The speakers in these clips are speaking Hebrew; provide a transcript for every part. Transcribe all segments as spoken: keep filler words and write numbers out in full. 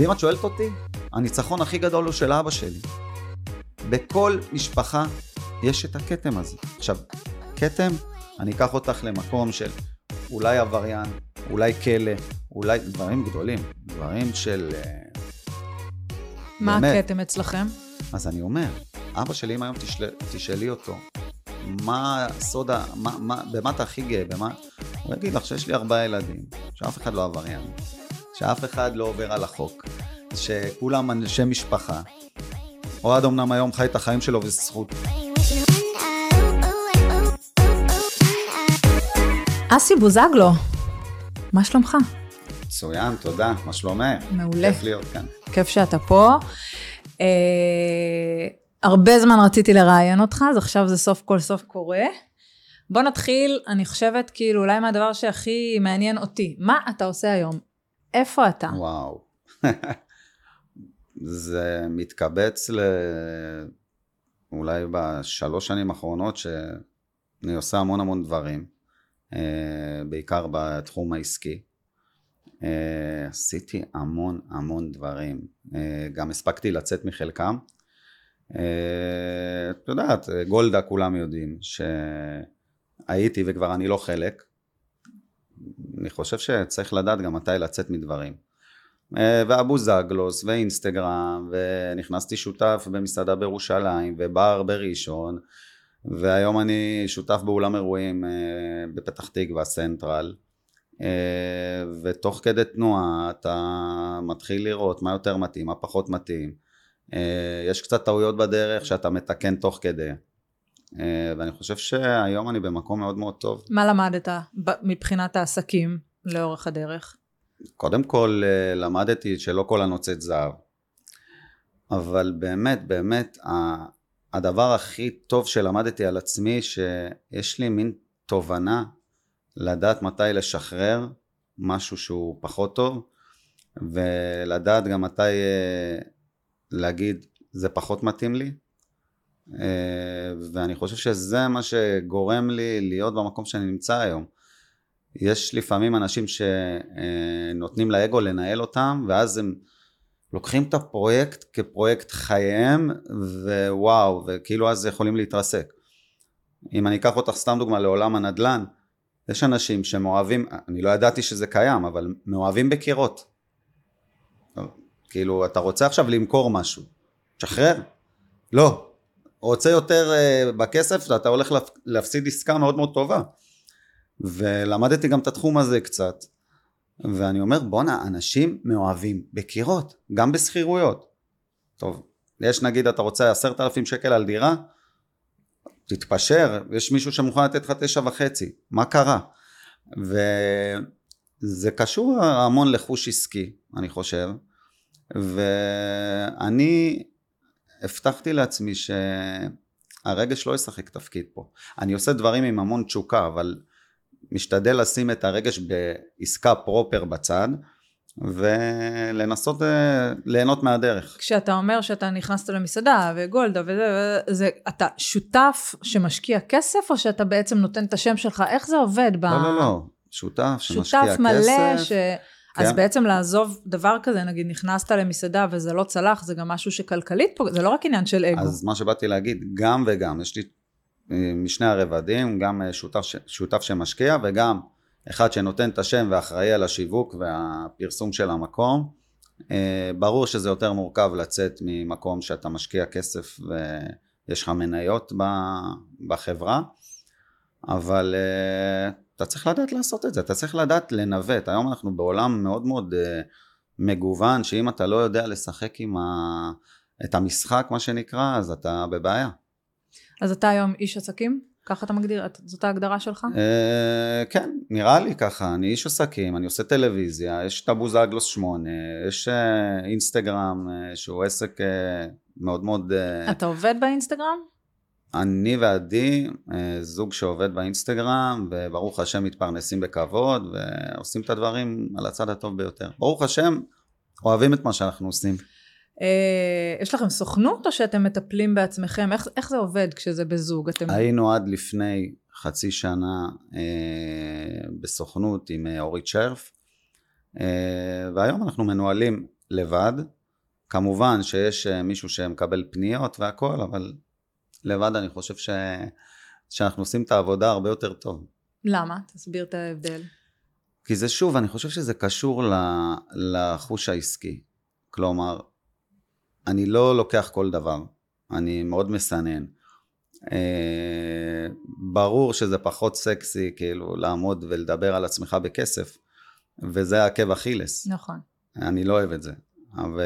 ואם את שואלת אותי, הניצחון הכי גדול הוא של אבא שלי. בכל משפחה יש את הכתם הזה. עכשיו, כתם, אני אקח אותך למקום של אולי עבריין, אולי כלא, אולי דברים גדולים, דברים של... מה הכתם אצלכם? אז אני אומר, אבא שלי, אם היום תשאלי אותו, מה סודה, מה, מה, במה אתה הכי גאה, במה... הוא יגיד לך שיש לי ארבעה ילדים, שאף אחד לא עבריין, שאף אחד לא עובר על החוק, שכולם אנשי משפחה. אוהד אמנם היום חי את החיים שלו וזו זכות. אסי בוזגלו, מה שלומך? מצוין, תודה, מה שלומך? מעולה. כיף להיות כאן. כיף שאתה פה. אה, הרבה זמן רציתי לראיין אותך, אז עכשיו זה סוף כל סוף קורה. בוא נתחיל, אני חושבת כאילו אולי מהדבר שהכי מעניין אותי. מה אתה עושה היום? איפה אתה? וואו. זה מתקבץ ל... אולי בשלוש שנים האחרונות שאני עושה המון המון דברים, בעיקר בתחום העסקי. עשיתי המון המון דברים, גם הספקתי לצאת מחלקם. את יודעת, גולדה כולם יודעים שהייתי וכבר אני לא חלק. אני חושב שצריך לדעת גם מתי לצאת מדברים. והבוזגלוס ואינסטגרם, ונכנסתי שותף במסעדה בירושלים ובר בראשון, והיום אני שותף באולם אירועים בפתח תקווה סנטרל, ותוך כדי תנועה אתה מתחיל לראות מה יותר מתאים, מה פחות מתאים, יש קצת טעויות בדרך שאתה מתקן תוך כדי, ואני חושב שהיום אני במקום מאוד מאוד טוב. מה למדת מבחינת העסקים לאורך הדרך? קודם כל למדתי שלא כל הנוצאת זהב, אבל באמת באמת הדבר הכי טוב שלמדתי על עצמי, שיש לי מין תובנה לדעת מתי לשחרר משהו שהוא פחות טוב, ולדעת גם מתי להגיד זה פחות מתאים לי, ואני חושב שזה מה שגורם לי להיות במקום שאני נמצא היום. יש לפעמים אנשים שנותנים לאגו לנהל אותם, ואז הם לוקחים את הפרויקט כפרויקט חייהם, ווואו, וכאילו אז יכולים להתרסק. אם אני אקח אותך סתם דוגמה לעולם הנדלן, יש אנשים שמואהבים, אני לא ידעתי שזה קיים, אבל מאוהבים בקירות. כאילו, אתה רוצה עכשיו למכור משהו, תשחרר? לא. רוצה יותר בכסף, אתה הולך להפסיד עסקה מאוד מאוד טובה. ולמדתי גם את התחום הזה קצת, ואני אומר בונה, אנשים מאוהבים בקירות, גם בסחירויות. טוב, יש נגיד אתה רוצה עשרת אלפים שקל על דירה, תתפשר, יש מישהו שמוכן לתת לך תשע וחצי, מה קרה? וזה קשור המון לחוש עסקי, אני חושב, ואני הבטחתי לעצמי שהרגש לא ישחק תפקיד פה. אני עושה דברים עם המון תשוקה, אבל משתדל לשים את הרגש בעסקה פרופר בצד, ולנסות ליהנות מהדרך. כשאתה אומר שאתה נכנסת למסעדה וגולדה וזה, וזה, אתה שותף שמשקיע כסף, או שאתה בעצם נותן את השם שלך? איך זה עובד? לא, ב... לא, לא. שותף שמשקיע כסף. שותף מלא ש... כן. אז בעצם לעזוב דבר כזה, נגיד נכנסת למסעדה וזה לא צלח, זה גם משהו שכלכלית פה, זה לא רק עניין של אגו. אז מה שבאתי להגיד, גם וגם, יש לי משני הרבדים, גם שותף, שותף שמשקיע, וגם אחד שנותן את השם ואחראי על השיווק והפרסום של המקום. ברור שזה יותר מורכב לצאת ממקום שאתה משקיע כסף ויש לך מניות בחברה, אבל אתה צריך לדעת לעשות את זה, אתה צריך לדעת לנווט. היום אנחנו בעולם מאוד מאוד מגוון, שאם אתה לא יודע לשחק עם ה... את המשחק, מה שנקרא, אז אתה בבעיה. אז אתה היום איש עסקים? ככה אתה מגדיר? זאת ההגדרה שלך? כן, נראה לי ככה. אני איש עסקים, אני עושה טלוויזיה, יש את הבוזגלוס שמונה, יש אינסטגרם שהוא עסק מאוד מאוד... אתה עובד באינסטגרם? אני ועדי, זוג שעובד באינסטגרם, וברוך השם מתפרנסים בכבוד, ועושים את הדברים על הצד הטוב ביותר. ברוך השם, אוהבים את מה שאנחנו עושים. יש לכם סוכנות או שאתם מטפלים בעצמכם? איך, איך זה עובד כשזה בזוג? אתם... היינו עד לפני חצי שנה אה, בסוכנות עם אורית שרף, אה, והיום אנחנו מנוהלים לבד, כמובן שיש מישהו שמקבל פניות והכל, אבל לבד אני חושב ש... שאנחנו עושים את העבודה הרבה יותר טוב. למה? תסביר את ההבדל. כי זה שוב, אני חושב שזה קשור לחוש העסקי. כלומר, אני לא לוקח כל דבר, אני מאוד מסנן. אה, ברור שזה פחות סקסי, כאילו, לעמוד ולדבר על עצמך בכסף, וזה עקב אכילס. נכון. אני לא אוהב את זה. אבל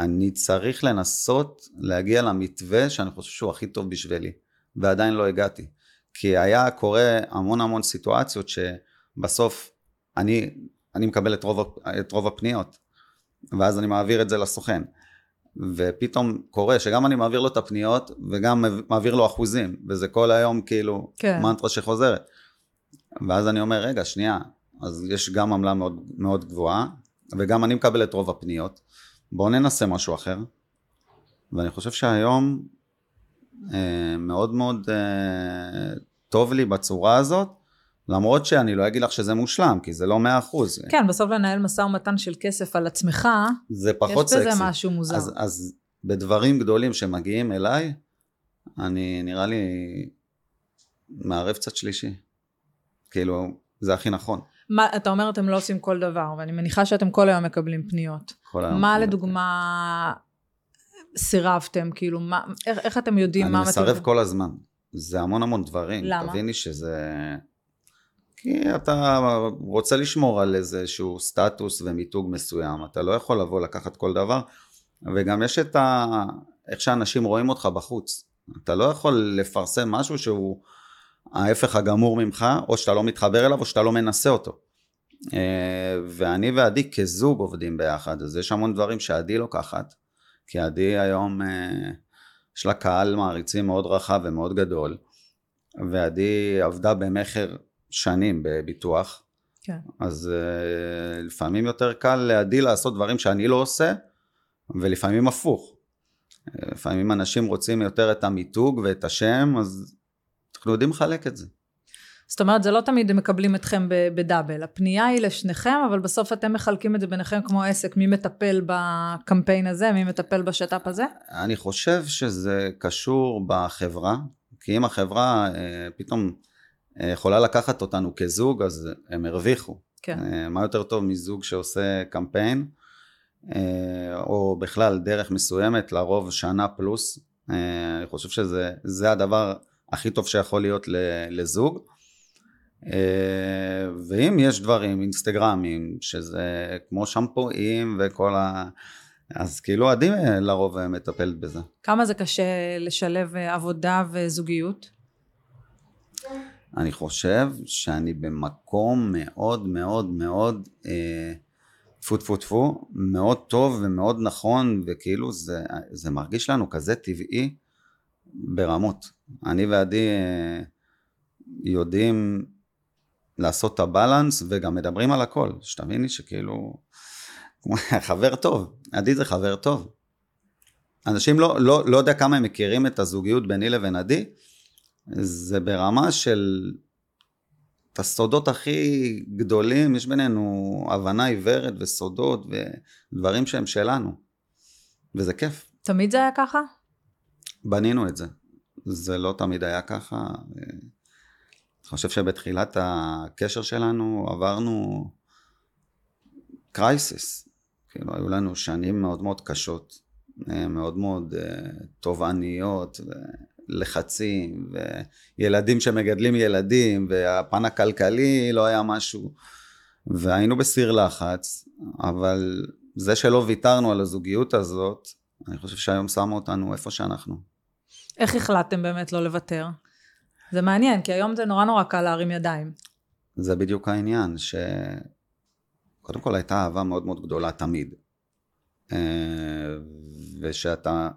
אני צריך לנסות להגיע למתווה שאני חושב שהוא הכי טוב בשבילי, ועדיין לא הגעתי. כי היה קורה המון המון סיטואציות שבסוף אני, אני מקבל את רוב, את רוב הפניות, ואז אני מעביר את זה לסוכן. ופתאום קורה שגם אני מעביר לו את הפניות, וגם מעביר לו אחוזים, וזה כל היום כאילו כן. מנטרה שחוזרת. ואז אני אומר, רגע, שנייה, אז יש גם עמלה מאוד, מאוד גבוהה, וגם אני מקבל את רוב הפניות, בואו ננסה משהו אחר. ואני חושב שהיום אה, מאוד מאוד אה, טוב לי בצורה הזאת, למרות שאני לא אגיד לך שזה מושלם, כי זה לא מאה אחוז. כן, בסוף לנהל מסע ומתן של כסף על עצמך, זה פחות סקסי. יש בזה משהו מוזר. אז, אז בדברים גדולים שמגיעים אליי, אני נראה לי מערב צד שלישי. כאילו, זה הכי נכון. מה, אתה אומר, אתם לא עושים כל דבר, ואני מניחה שאתם כל היום מקבלים פניות. מה לדוגמה סירבתם? כאילו, מה, איך, איך אתם יודעים? אני מסרב כל הזמן. זה המון המון דברים. למה? תביני שזה... כי אתה רוצה לשמור על איזשהו סטטוס ומיתוג מסוים. אתה לא יכול לבוא לקחת כל דבר. וגם יש את ה... איך שאנשים רואים אותך בחוץ. אתה לא יכול לפרסם משהו שהוא... ההפך הגמור ממך, או שאתה לא מתחבר אליו, או שאתה לא מנסה אותו. ואני ועדי כזוג עובדים ביחד, אז יש המון דברים שעדי לוקחת, כי עדי היום, יש לה קהל מעריצים מאוד רחב ומאוד גדול, ועדי עבדה במחר שנים בביטוח, כן. אז לפעמים יותר קל לעדי לעשות דברים שאני לא עושה, ולפעמים הפוך. לפעמים אנשים רוצים יותר את המיתוג ואת השם, אז... אנחנו יודעים לחלק את זה. זאת אומרת, זה לא תמיד הם מקבלים אתכם בדאבל. הפנייה היא לשניכם, אבל בסוף אתם מחלקים את זה ביניכם כמו עסק. מי מטפל בקמפיין הזה? מי מטפל בשטאפ הזה? אני חושב שזה קשור בחברה, כי אם החברה פתאום יכולה לקחת אותנו כזוג, אז הם הרוויחו. כן. מה יותר טוב מזוג שעושה קמפיין, או בכלל דרך מסוימת, לרוב שנה פלוס. אני חושב שזה זה הדבר... הכי טוב שיכול להיות לזוג, ואם יש דברים אינסטגרמים, שזה כמו שמפואים וכל ה... אז כאילו עדי לרוב מטפלת בזה. כמה זה קשה לשלב עבודה וזוגיות? אני חושב שאני במקום מאוד מאוד מאוד, טפו טפו טפו, מאוד טוב ומאוד נכון, וכאילו זה, זה מרגיש לנו כזה טבעי, ברמות. אני ועדי יודעים לעשות את הבלנס, וגם מדברים על הכל, שתביני שכאילו, חבר טוב, עדי זה חבר טוב. אנשים לא, לא, לא יודע כמה הם מכירים את הזוגיות ביני לבין עדי, זה ברמה של, את הסודות הכי גדולים, יש בינינו הבנה עיוורת וסודות, ודברים שהם שלנו, וזה כיף. תמיד זה היה ככה? בנינו את זה. זה לא תמיד היה ככה. אני חושב שבתחילת הקשר שלנו עברנו קרייסיס. כאילו, היו לנו שנים מאוד מאוד קשות, מאוד מאוד תובעניות, לחצים, וילדים שמגדלים ילדים, והפן הכלכלי לא היה משהו. והיינו בסיר לחץ, אבל זה שלא ויתרנו על הזוגיות הזאת, אני חושב שהיום שמה אותנו איפה שאנחנו. איך החלטתם באמת לא לוותר? זה מעניין, כי היום זה נורא נורא קל להרים ידיים. זה בדיוק העניין, שקודם כל הייתה אהבה מאוד מאוד גדולה תמיד. ושאתה,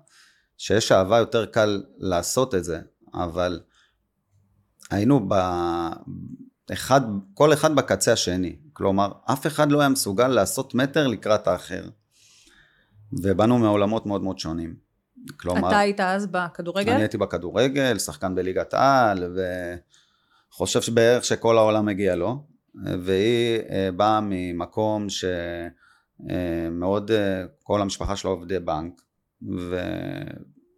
שיש אהבה יותר קל לעשות את זה, אבל היינו ב... אחד, כל אחד בקצה השני. כלומר, אף אחד לא היה מסוגל לעשות מטר לקראת האחר. ובאנו מעולמות מאוד מאוד שונים. כלומר, אתה היית אז בכדורגל? אני הייתי בכדורגל, שחקן בליגת העל, וחושב שבערך שכל העולם מגיע לו, והיא באה ממקום ש... מאוד, כל המשפחה שלו עובדי בנק,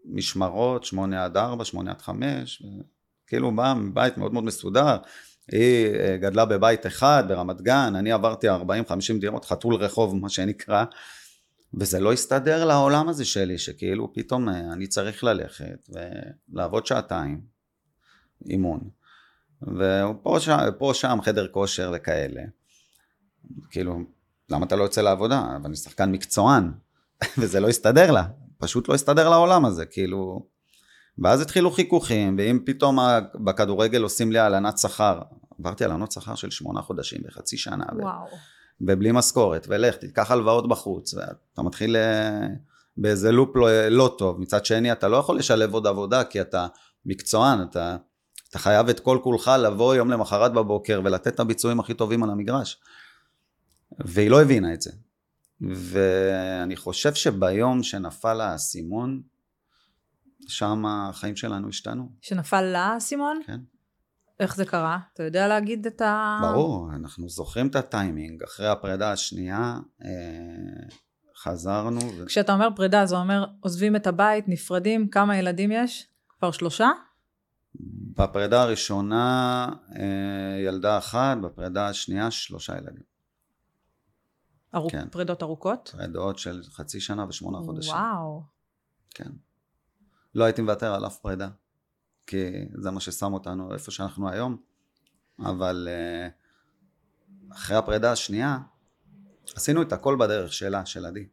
ומשמרות שמונה עד ארבע, שמונה עד חמש, כאילו בא מבית מאוד מאוד מסודר, היא גדלה בבית אחד ברמת גן, אני עברתי ארבעים חמישים דירות, חתול רחוב מה שנקרא, וזה לא הסתדר לעולם הזה שלי, שכאילו פתאום אני צריך ללכת ולעבוד שעתיים אימון, ופה שם, פה, שם חדר כושר וכאלה, כאילו למה אתה לא יוצא לעבודה? אבל אני שחקן מקצוען, וזה לא הסתדר לה, פשוט לא הסתדר לעולם הזה, כאילו, ואז התחילו חיכוכים, ואם פתאום בכדורגל עושים לי הלנת שכר, עברתי הלנות שכר של שמונה חודשים בחצי שנה, וואו. ובלי משכורת, ולך תתקח הלוואות בחוץ, ואתה מתחיל באיזה לופ לא, לא טוב, מצד שני אתה לא יכול לשלב עוד עבודה, כי אתה מקצוען, אתה, אתה חייב את כל כולך לבוא יום למחרת בבוקר, ולתת את הביצועים הכי טובים על המגרש, והיא לא הבינה את זה, ואני חושב שביום שנפל לה הסימון, שם החיים שלנו השתנו. שנפל לה הסימון? כן. איך זה קרה? אתה יודע להגיד את ה... ברור, אנחנו זוכרים את הטיימינג, אחרי הפרידה השנייה, אה, חזרנו. ו... כשאתה אומר פרידה, זה אומר, עוזבים את הבית, נפרדים, כמה ילדים יש? כבר שלושה? בפרידה הראשונה, אה, ילדה אחת, בפרידה השנייה, שלושה ילדים. ארוכ... כן. פרידות ארוכות? פרידות של חצי שנה ושמונה חודשים. וואו. כן. לא הייתי מוותר על אף פרידה, כי זה מה ששם אותנו איפה שאנחנו היום, אבל אחרי הפרידה השנייה, עשינו את הכל בדרך שלה, של עדי.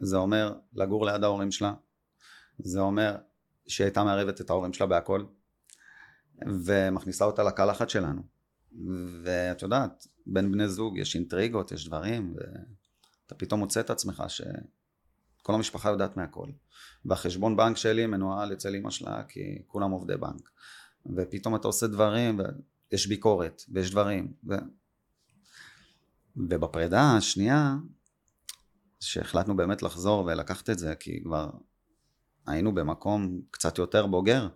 זה אומר לגור ליד ההורים שלה, זה אומר שהיא הייתה מערבת את ההורים שלה בהכל, ומכניסה אותה לקלחת שלנו. ואת יודעת, בין בני זוג יש אינטריגות, יש דברים, ואתה פתאום מוצא את עצמך ש... כל המשפחה יודעת מהכל, והחשבון בנק שלי מנוהל אצל אמא שלה, כי כולם עובדי בנק, ופתאום אתה עושה דברים, ויש ביקורת, ויש דברים, ו... ובפרידה השנייה, שהחלטנו באמת לחזור ולקחת את זה, כי כבר היינו במקום קצת יותר בוגר,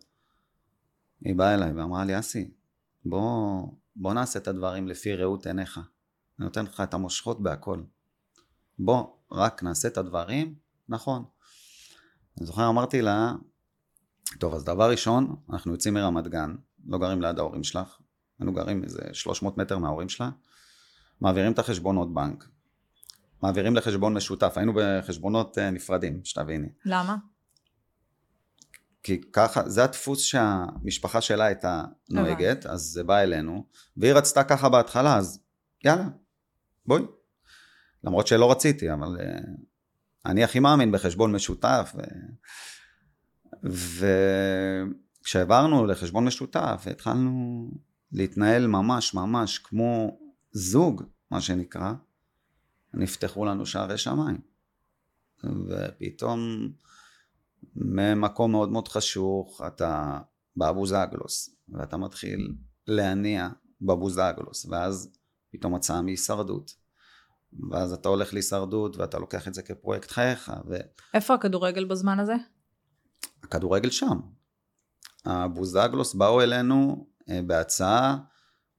היא באה אליי ואמרה לי, אסי, בוא, בוא נעשה את הדברים לפי ראות עיניך, אני נותן לך את המושכות בהכל, בוא רק נעשה את הדברים, נכון. אני זוכר, אמרתי לה, טוב, אז דבר ראשון, אנחנו יוצאים מרמת גן, לא גרים ליד ההורים שלך, אנחנו גרים איזה שלוש מאות מטר מההורים שלה, מעבירים את החשבונות בנק, מעבירים לחשבון משותף, היינו בחשבונות נפרדים, שתביני. למה? כי ככה, זה הדפוס שהמשפחה שלה הייתה נוהגת, אז זה בא אלינו, והיא רצתה ככה בהתחלה, אז יאללה, בואי. למרות שלא רציתי, אבל... אני הכי מאמין בחשבון משותף, וכשעברנו לחשבון משותף, התחלנו להתנהל ממש ממש כמו זוג, מה שנקרא, נפתחו לנו שערי שמיים, ופתאום ממקום מאוד מאוד חשוך, אתה בבוזגלוס, ואתה מתחיל להניע בבוזגלוס, ואז פתאום הצעה מהישרדות. ואז אתה הולך להישרדות, ואתה לוקח את זה כפרויקט חייך. ו... איפה הכדורגל בזמן הזה? הכדורגל שם. הבוזגלוס באו אלינו בהצעה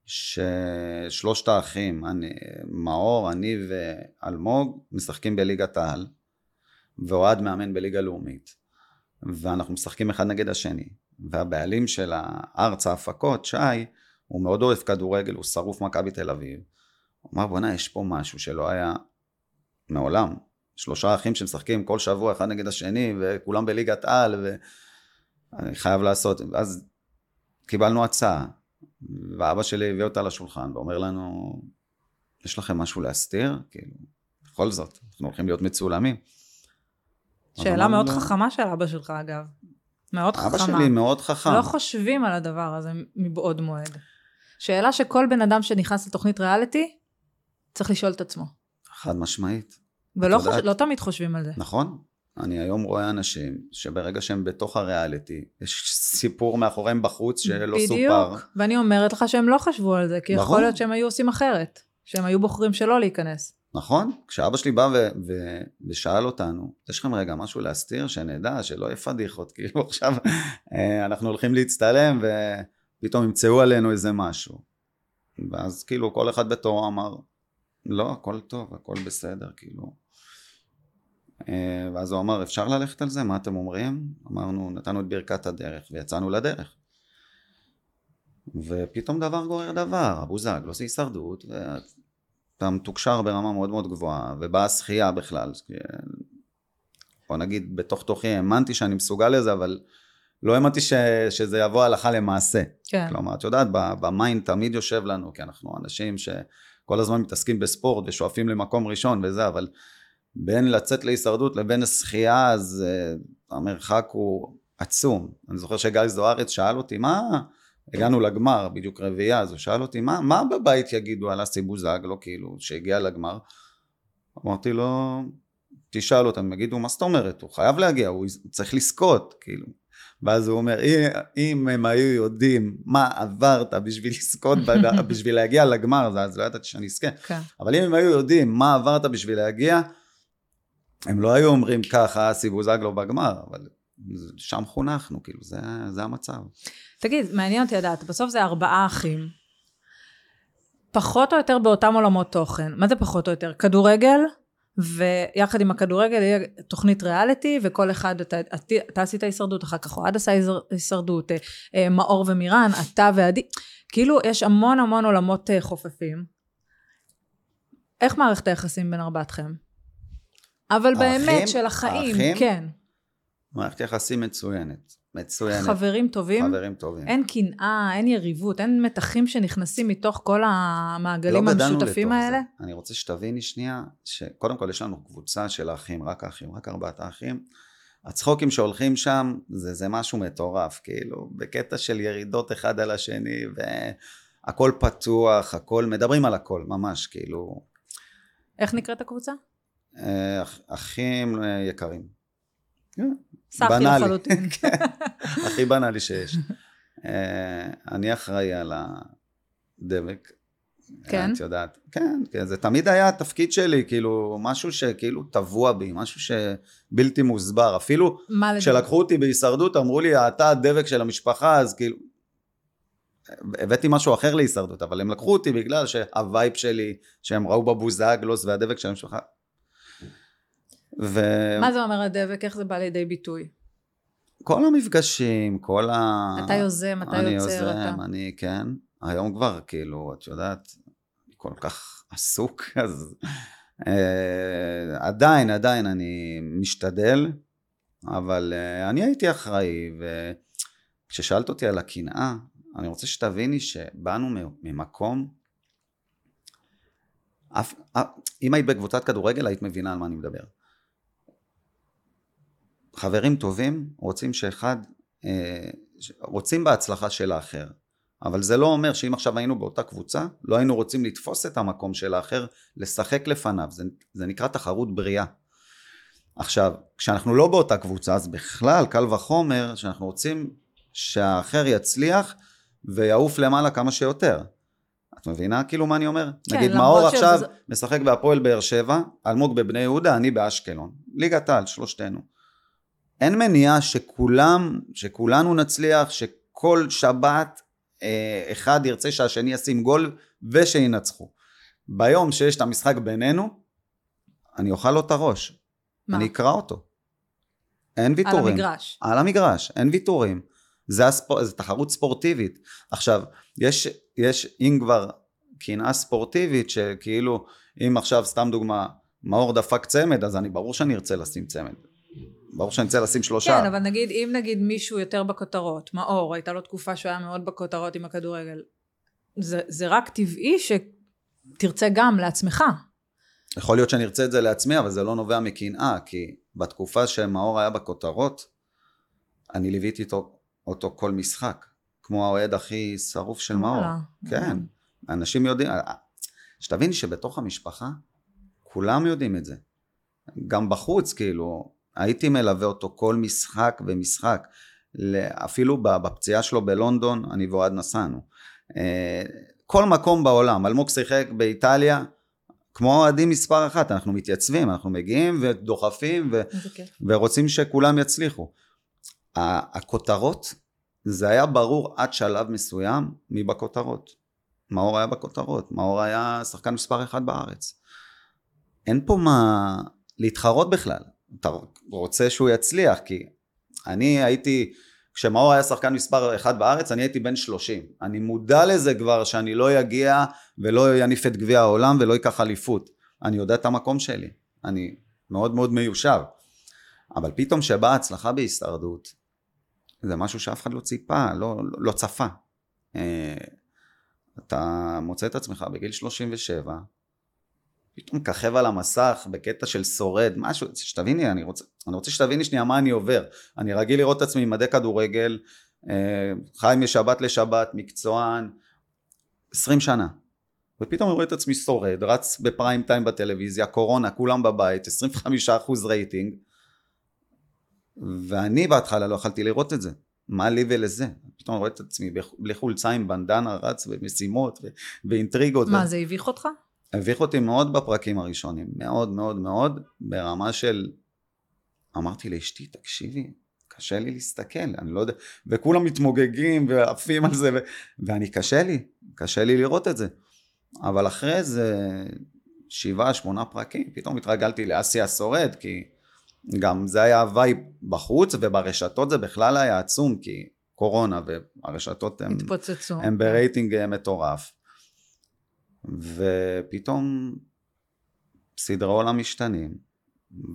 ששלושת האחים, אני, מאור, אני ואלמוג, משחקים בליגת העל, ואוהד מאמן בליגה לאומית. ואנחנו משחקים אחד נגד השני. והבעלים של הארץ ההפקות, שי, הוא מאוד אוהב כדורגל, הוא שרוף מכבי תל אביב. הוא אמר, בונה, יש פה משהו שלא היה מעולם. שלושה אחים שמשחקים כל שבוע, אחד נגד השני, וכולם בליגת על, ואני חייב לעשות. אז קיבלנו הצעה, ואבא שלי הביא אותה לשולחן, ואומר לנו, יש לכם משהו להסתיר? כאילו, בכל זאת, אנחנו הולכים להיות מצולמים. שאלה מאוד לא... חכמה של אבא שלך, אגב. מאוד אבא חכמה. אבא שלי מאוד חכם. לא חושבים על הדבר הזה מבעוד מועד. שאלה שכל בן אדם שנכנס לתוכנית ריאליטי, צריך לשאול את עצמו. חד משמעית. ולא חוש... לא תמיד חושבים על זה. נכון. אני היום רואה אנשים שברגע שהם בתוך הריאליטי, יש סיפור מאחוריהם בחוץ שלא בדיוק. סופר. בדיוק. ואני אומרת לך שהם לא חשבו על זה, כי נכון. יכול להיות שהם היו עושים אחרת. שהם היו בוחרים שלא להיכנס. נכון. כשאבא שלי בא ו... ו... ושאל אותנו, יש לכם רגע משהו להסתיר, שנדע, שלא יפדיחות. כאילו עכשיו אנחנו הולכים להצטלם ו... פתאום ימצאו עלינו איזה משהו. ואז כאילו כל אחד בתור אמר, לא, הכל טוב, הכל בסדר, כאילו. ואז הוא אמר, אפשר ללכת על זה? מה אתם אומרים? אמרנו, נתנו את ברכת הדרך, ויצאנו לדרך. ופתאום דבר גורר דבר, הבוזגלו זה הישרדות, ואתה מתוקשר ברמה מאוד מאוד גבוהה, ובאה שחייה בכלל. בוא נגיד, בתוך תוכי האמנתי שאני מסוגל לזה, אבל לא האמנתי ש... שזה יבוא הלכה למעשה. כן. כלומר, את יודעת, במיינד תמיד יושב לנו, כי אנחנו אנשים שכל הזמן מתעסקים בספורט, ושואפים למקום ראשון וזה, אבל בין לצאת להישרדות לבין השחייה, אז uh, המרחק הוא עצום. אני זוכר שגל זוהרץ שאל אותי, מה? הגענו לגמר, בדיוק רביעייה, אז הוא שאל אותי, מה, מה בבית יגידו על אסי בוזגלו, כאילו, שהגיע לגמר? אמרתי לו, תשאל אותם, יגידו, מה זאת אומרת? הוא חייב להגיע, הוא צריך לזכות, כאילו. ואז הוא אומר, אם הם היו יודעים מה עברת בשביל לזכות, בשביל להגיע לגמר, אז לא ידעתי שאני אזכה. Okay. אבל אם הם היו יודעים מה עברת בשביל להגיע, הם לא היו אומרים ככה, אסי בוזגלו בגמר, אבל שם חונכנו, כאילו, זה, זה המצב. תגיד, מעניין אותי לדעת, בסוף זה ארבעה אחים, פחות או יותר באותם עולמות תוכן, מה זה פחות או יותר? כדורגל, ויחד עם הכדורגל יהיה תוכנית ריאליטי, וכל אחד, אתה, אתה עשית הישרדות, אחר כך אוהד עשה הישרדות, מאור ומירן, אתה ועדי, כאילו יש המון המון עולמות חופפים. איך מערכת היחסים בין ארבעתכם? אבל האחים, באמת של החיים, האחים, כן. מערכת יחסים מצוינת, מצוינת. חברים טובים? חברים טובים. אין קנאה, אין יריבות, אין מתחים שנכנסים מתוך כל המעגלים המשותפים האלה? זה. אני רוצה שתביני שנייה, שקודם כל יש לנו קבוצה של האחים, רק האחים, רק ארבעת האחים. הצחוקים שהולכים שם, זה, זה משהו מטורף, כאילו, בקטע של ירידות אחד על השני, והכל פתוח, הכל, מדברים על הכל, ממש, כאילו. איך נקראת הקבוצה? אח, אחים יקרים. סחתי לחלוטין. הכי בנאלי שיש. אני אחראי על הדבק. כן? את יודעת. כן, זה תמיד היה התפקיד שלי, כאילו, משהו שכאילו טבוע בי, משהו שבלתי מוסבר. אפילו כשלקחו אותי בהישרדות, אמרו לי, אתה הדבק של המשפחה, אז כאילו, הבאתי משהו אחר להישרדות, אבל הם לקחו אותי בגלל שהווייב שלי, שהם ראו בבוזגלוס והדבק של המשפחה, ו... מה זה אומר הדבק? איך זה בא לידי ביטוי? כל המפגשים, כל ה... אתה יוזם, אתה אני יוצר, יוזם, אתה... אני, כן. היום כבר, כאילו, את יודעת, כל כך עסוק, אז... אה, עדיין, עדיין אני משתדל, אבל אה, אני הייתי אחראי, וכששאלת אותי על הקנאה, אני רוצה שתביני שבאנו ממקום... אף, אף, אם היית בקבוצת כדורגל, היית מבינה על מה אני מדבר. חברים טובים רוצים שאחד, אה, רוצים בהצלחה של האחר. אבל זה לא אומר שאם עכשיו היינו באותה קבוצה, לא היינו רוצים לתפוס את המקום של האחר, לשחק לפניו. זה, זה נקרא תחרות בריאה. עכשיו, כשאנחנו לא באותה קבוצה, אז בכלל, קל וחומר, שאנחנו רוצים שהאחר יצליח ויעוף למעלה כמה שיותר. את מבינה כאילו מה אני אומר? כן, נגיד מאור עכשיו זה... משחק בהפועל באר שבע, אלמוג בבני יהודה, אני באשקלון. ליגת העל, שלושתנו. אין מניעה שכולם, שכולנו נצליח, שכל שבת אה, אחד ירצה שהשני ישים גול ושינצחו. ביום שיש את המשחק בינינו, אני אוכל לו את הראש. מה? אני אקרא אותו. אין ויתורים. על המגרש. על המגרש, אין ויתורים. זה, הספור... זה תחרות ספורטיבית. עכשיו, יש... יש אם כבר קנאה ספורטיבית שכאילו אם עכשיו סתם דוגמה מאור דפק צמד אז אני ברור שאני ארצה לשים צמד, ברור שאני ארצה לשים שלושה. כן, אבל נגיד אם נגיד מישהו יותר בכותרות, מאור הייתה לו תקופה שהוא היה מאוד בכותרות עם הכדורגל, זה, זה רק טבעי שתרצה גם לעצמך. יכול להיות שאני ארצה את זה לעצמי, אבל זה לא נובע מקנאה, כי בתקופה שמאור היה בכותרות אני ליוויתי אותו, אותו כל משחק כמו האוהד הכי שרוף של מאור. כן. אנשים יודעים, שתבין שבתוך המשפחה, כולם יודעים את זה. גם בחוץ, כאילו, הייתי מלווה אותו כל משחק ומשחק, אפילו בפציעה שלו בלונדון, אני ואוהד נסענו. כל מקום בעולם, אלמוג שיחק באיטליה, כמו האוהדים מספר אחת, אנחנו מתייצבים, אנחנו מגיעים ודוחפים, ו- ורוצים שכולם יצליחו. הכותרות, זה היה ברור עד שלב מסוים מבכותרות. מאור היה בכותרות, מאור היה שחקן מספר אחד בארץ. אין פה מה להתחרות בכלל, אתה רוצה שהוא יצליח, כי אני הייתי, כשמאור היה שחקן מספר אחד בארץ, אני הייתי בן שלושים, אני מודע לזה כבר שאני לא יגיע ולא יניף את גביע העולם ולא ייקח אליפות, אני יודע את המקום שלי, אני מאוד מאוד מיושב, אבל פתאום שבאה הצלחה בהישרדות, זה משהו שאף אחד לא ציפה, לא, לא צפה. אתה מוצא את עצמך בגיל שלושים ושבע, פתאום כחב על המסך בקטע של שורד, משהו, שתביני, אני רוצה, אני רוצה שתביני שנייה מה אני עובר. אני רגיל לראות את עצמי מדי כדורגל, חי משבת לשבת, מקצוען, עשרים שנה. ופתאום אני רואה את עצמי שורד, רץ בפריים טיים בטלוויזיה, קורונה, כולם בבית, עשרים וחמישה אחוז רייטינג, ואני בהתחלה לא אכלתי לראות את זה. מה לי ולזה? פתאום רואה את עצמי בלי חולצה עם בנדנה, רץ ומשימות ואינטריגות. מה, זה הביך אותך? הביך אותי מאוד בפרקים הראשונים, מאוד מאוד מאוד, ברמה של, אמרתי לאשתי, תקשיבי, קשה לי להסתכל, אני לא יודע, וכולם מתמוגגים ועפים על זה, ו... ואני קשה לי, קשה לי לראות את זה. אבל אחרי זה, שבעה, שמונה פרקים, פתאום התרגלתי לאסי השורד, כי גם זה היה הווי בחוץ, וברשתות זה בכלל היה עצום, כי קורונה והרשתות הם, הם ברייטינג מטורף. ופתאום סדרי עולם משתנים,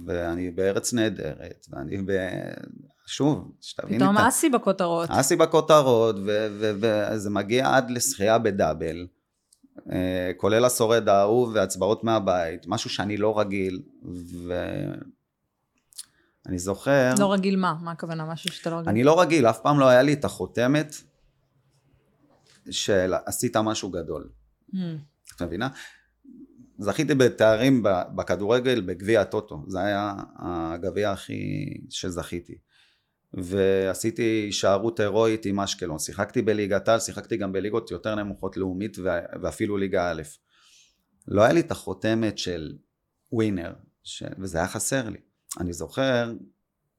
ואני בארץ נהדרת, ואני ב... שוב, שתבין איתה. פתאום אסי בכותרות. אסי בכותרות, וזה מגיע עד לשחייה בדאבל, כולל השורד האהוב והצבעות מהבית, משהו שאני לא רגיל, ו... אני זוכר... לא רגיל מה? מה הכוונה? משהו שאתה לא רגיל? אני לא רגיל, אף פעם לא היה לי את החותמת שעשית משהו גדול. אתה מבינה? זכיתי בתארים בכדורגל, בגביע הטוטו. זה היה הגביע הכי שזכיתי. ועשיתי הישארות הירואית עם אשקלון. שיחקתי בליגת על, שיחקתי גם בליגות יותר נמוכות לאומית ואפילו ליגה א'. לא היה לי את החותמת של ווינר, וזה היה חסר לי. אני זוכר,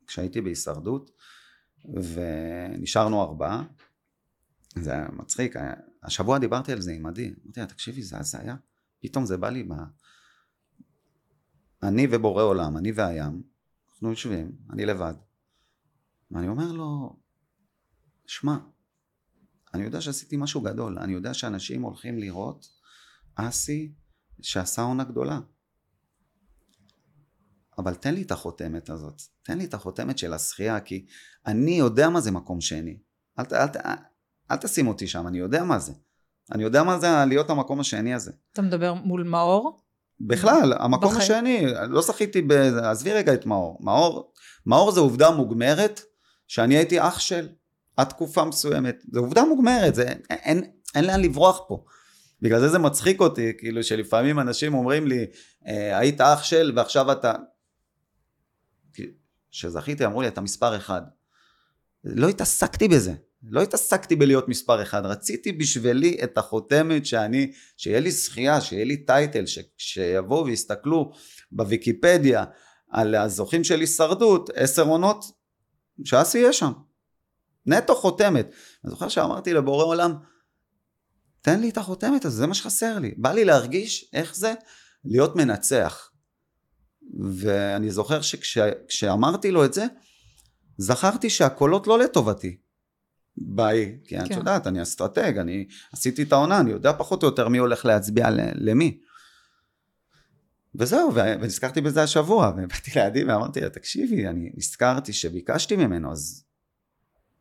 כשהייתי בהישרדות, ונשארנו ארבעה, זה היה מצחיק, השבוע דיברתי על זה עם אדי, אמרתי לה, תקשיבי, זה הזיה, פתאום זה בא לי, מה... אני ובורא עולם, אני והים, אנחנו יושבים, אני לבד, ואני אומר לו, שמע, אני יודע שעשיתי משהו גדול, אני יודע שאנשים הולכים לראות, אסי, שעשה עונה גדולה, אבל תן לי את החותמת הזאת, תן לי את החותמת של השחייה, כי אני יודע מה זה מקום שני, אל, אל, אל, אל תשים אותי שם, אני יודע מה זה, אני יודע מה זה להיות המקום השני הזה. אתה מדבר מול מאור? בכלל, המקום בחיים. השני, לא שחיתי, ב... עזבי רגע את מאור, מאור, מאור זה עובדה מוגמרת, שאני הייתי אח של, עד תקופה מסוימת, זה עובדה מוגמרת, זה, אין, אין, אין לאן לברוח פה. בגלל זה זה מצחיק אותי, כאילו שלפעמים אנשים אומרים לי, היית אח של ועכשיו אתה... שזכיתי, אמרו לי, אתה מספר אחד. לא התעסקתי בזה. לא התעסקתי בלהיות מספר אחד. רציתי בשבילי את החותמת שאני, שיהיה לי שחייה, שיהיה לי טייטל, שיבואו ויסתכלו בוויקיפדיה על הזוכים של הישרדות, עשר עונות, שאסי יהיה שם. נטו חותמת. אני זוכר שאמרתי לבורא עולם, תן לי את החותמת, אז זה מה שחסר לי. בא לי להרגיש איך זה להיות מנצח. ואני זוכר שכשאמרתי לו את זה, זכרתי שהקולות לא לטובתי. ביי, כי אני יודעת, אני אסטרטג, אני עשיתי את העונה, אני יודע פחות או יותר מי הולך להצביע למי. וזהו, ונזכרתי בזה השבוע, ובאתי לידי ואמרתי לה, תקשיבי, אני נזכרתי שביקשתי ממנו, אז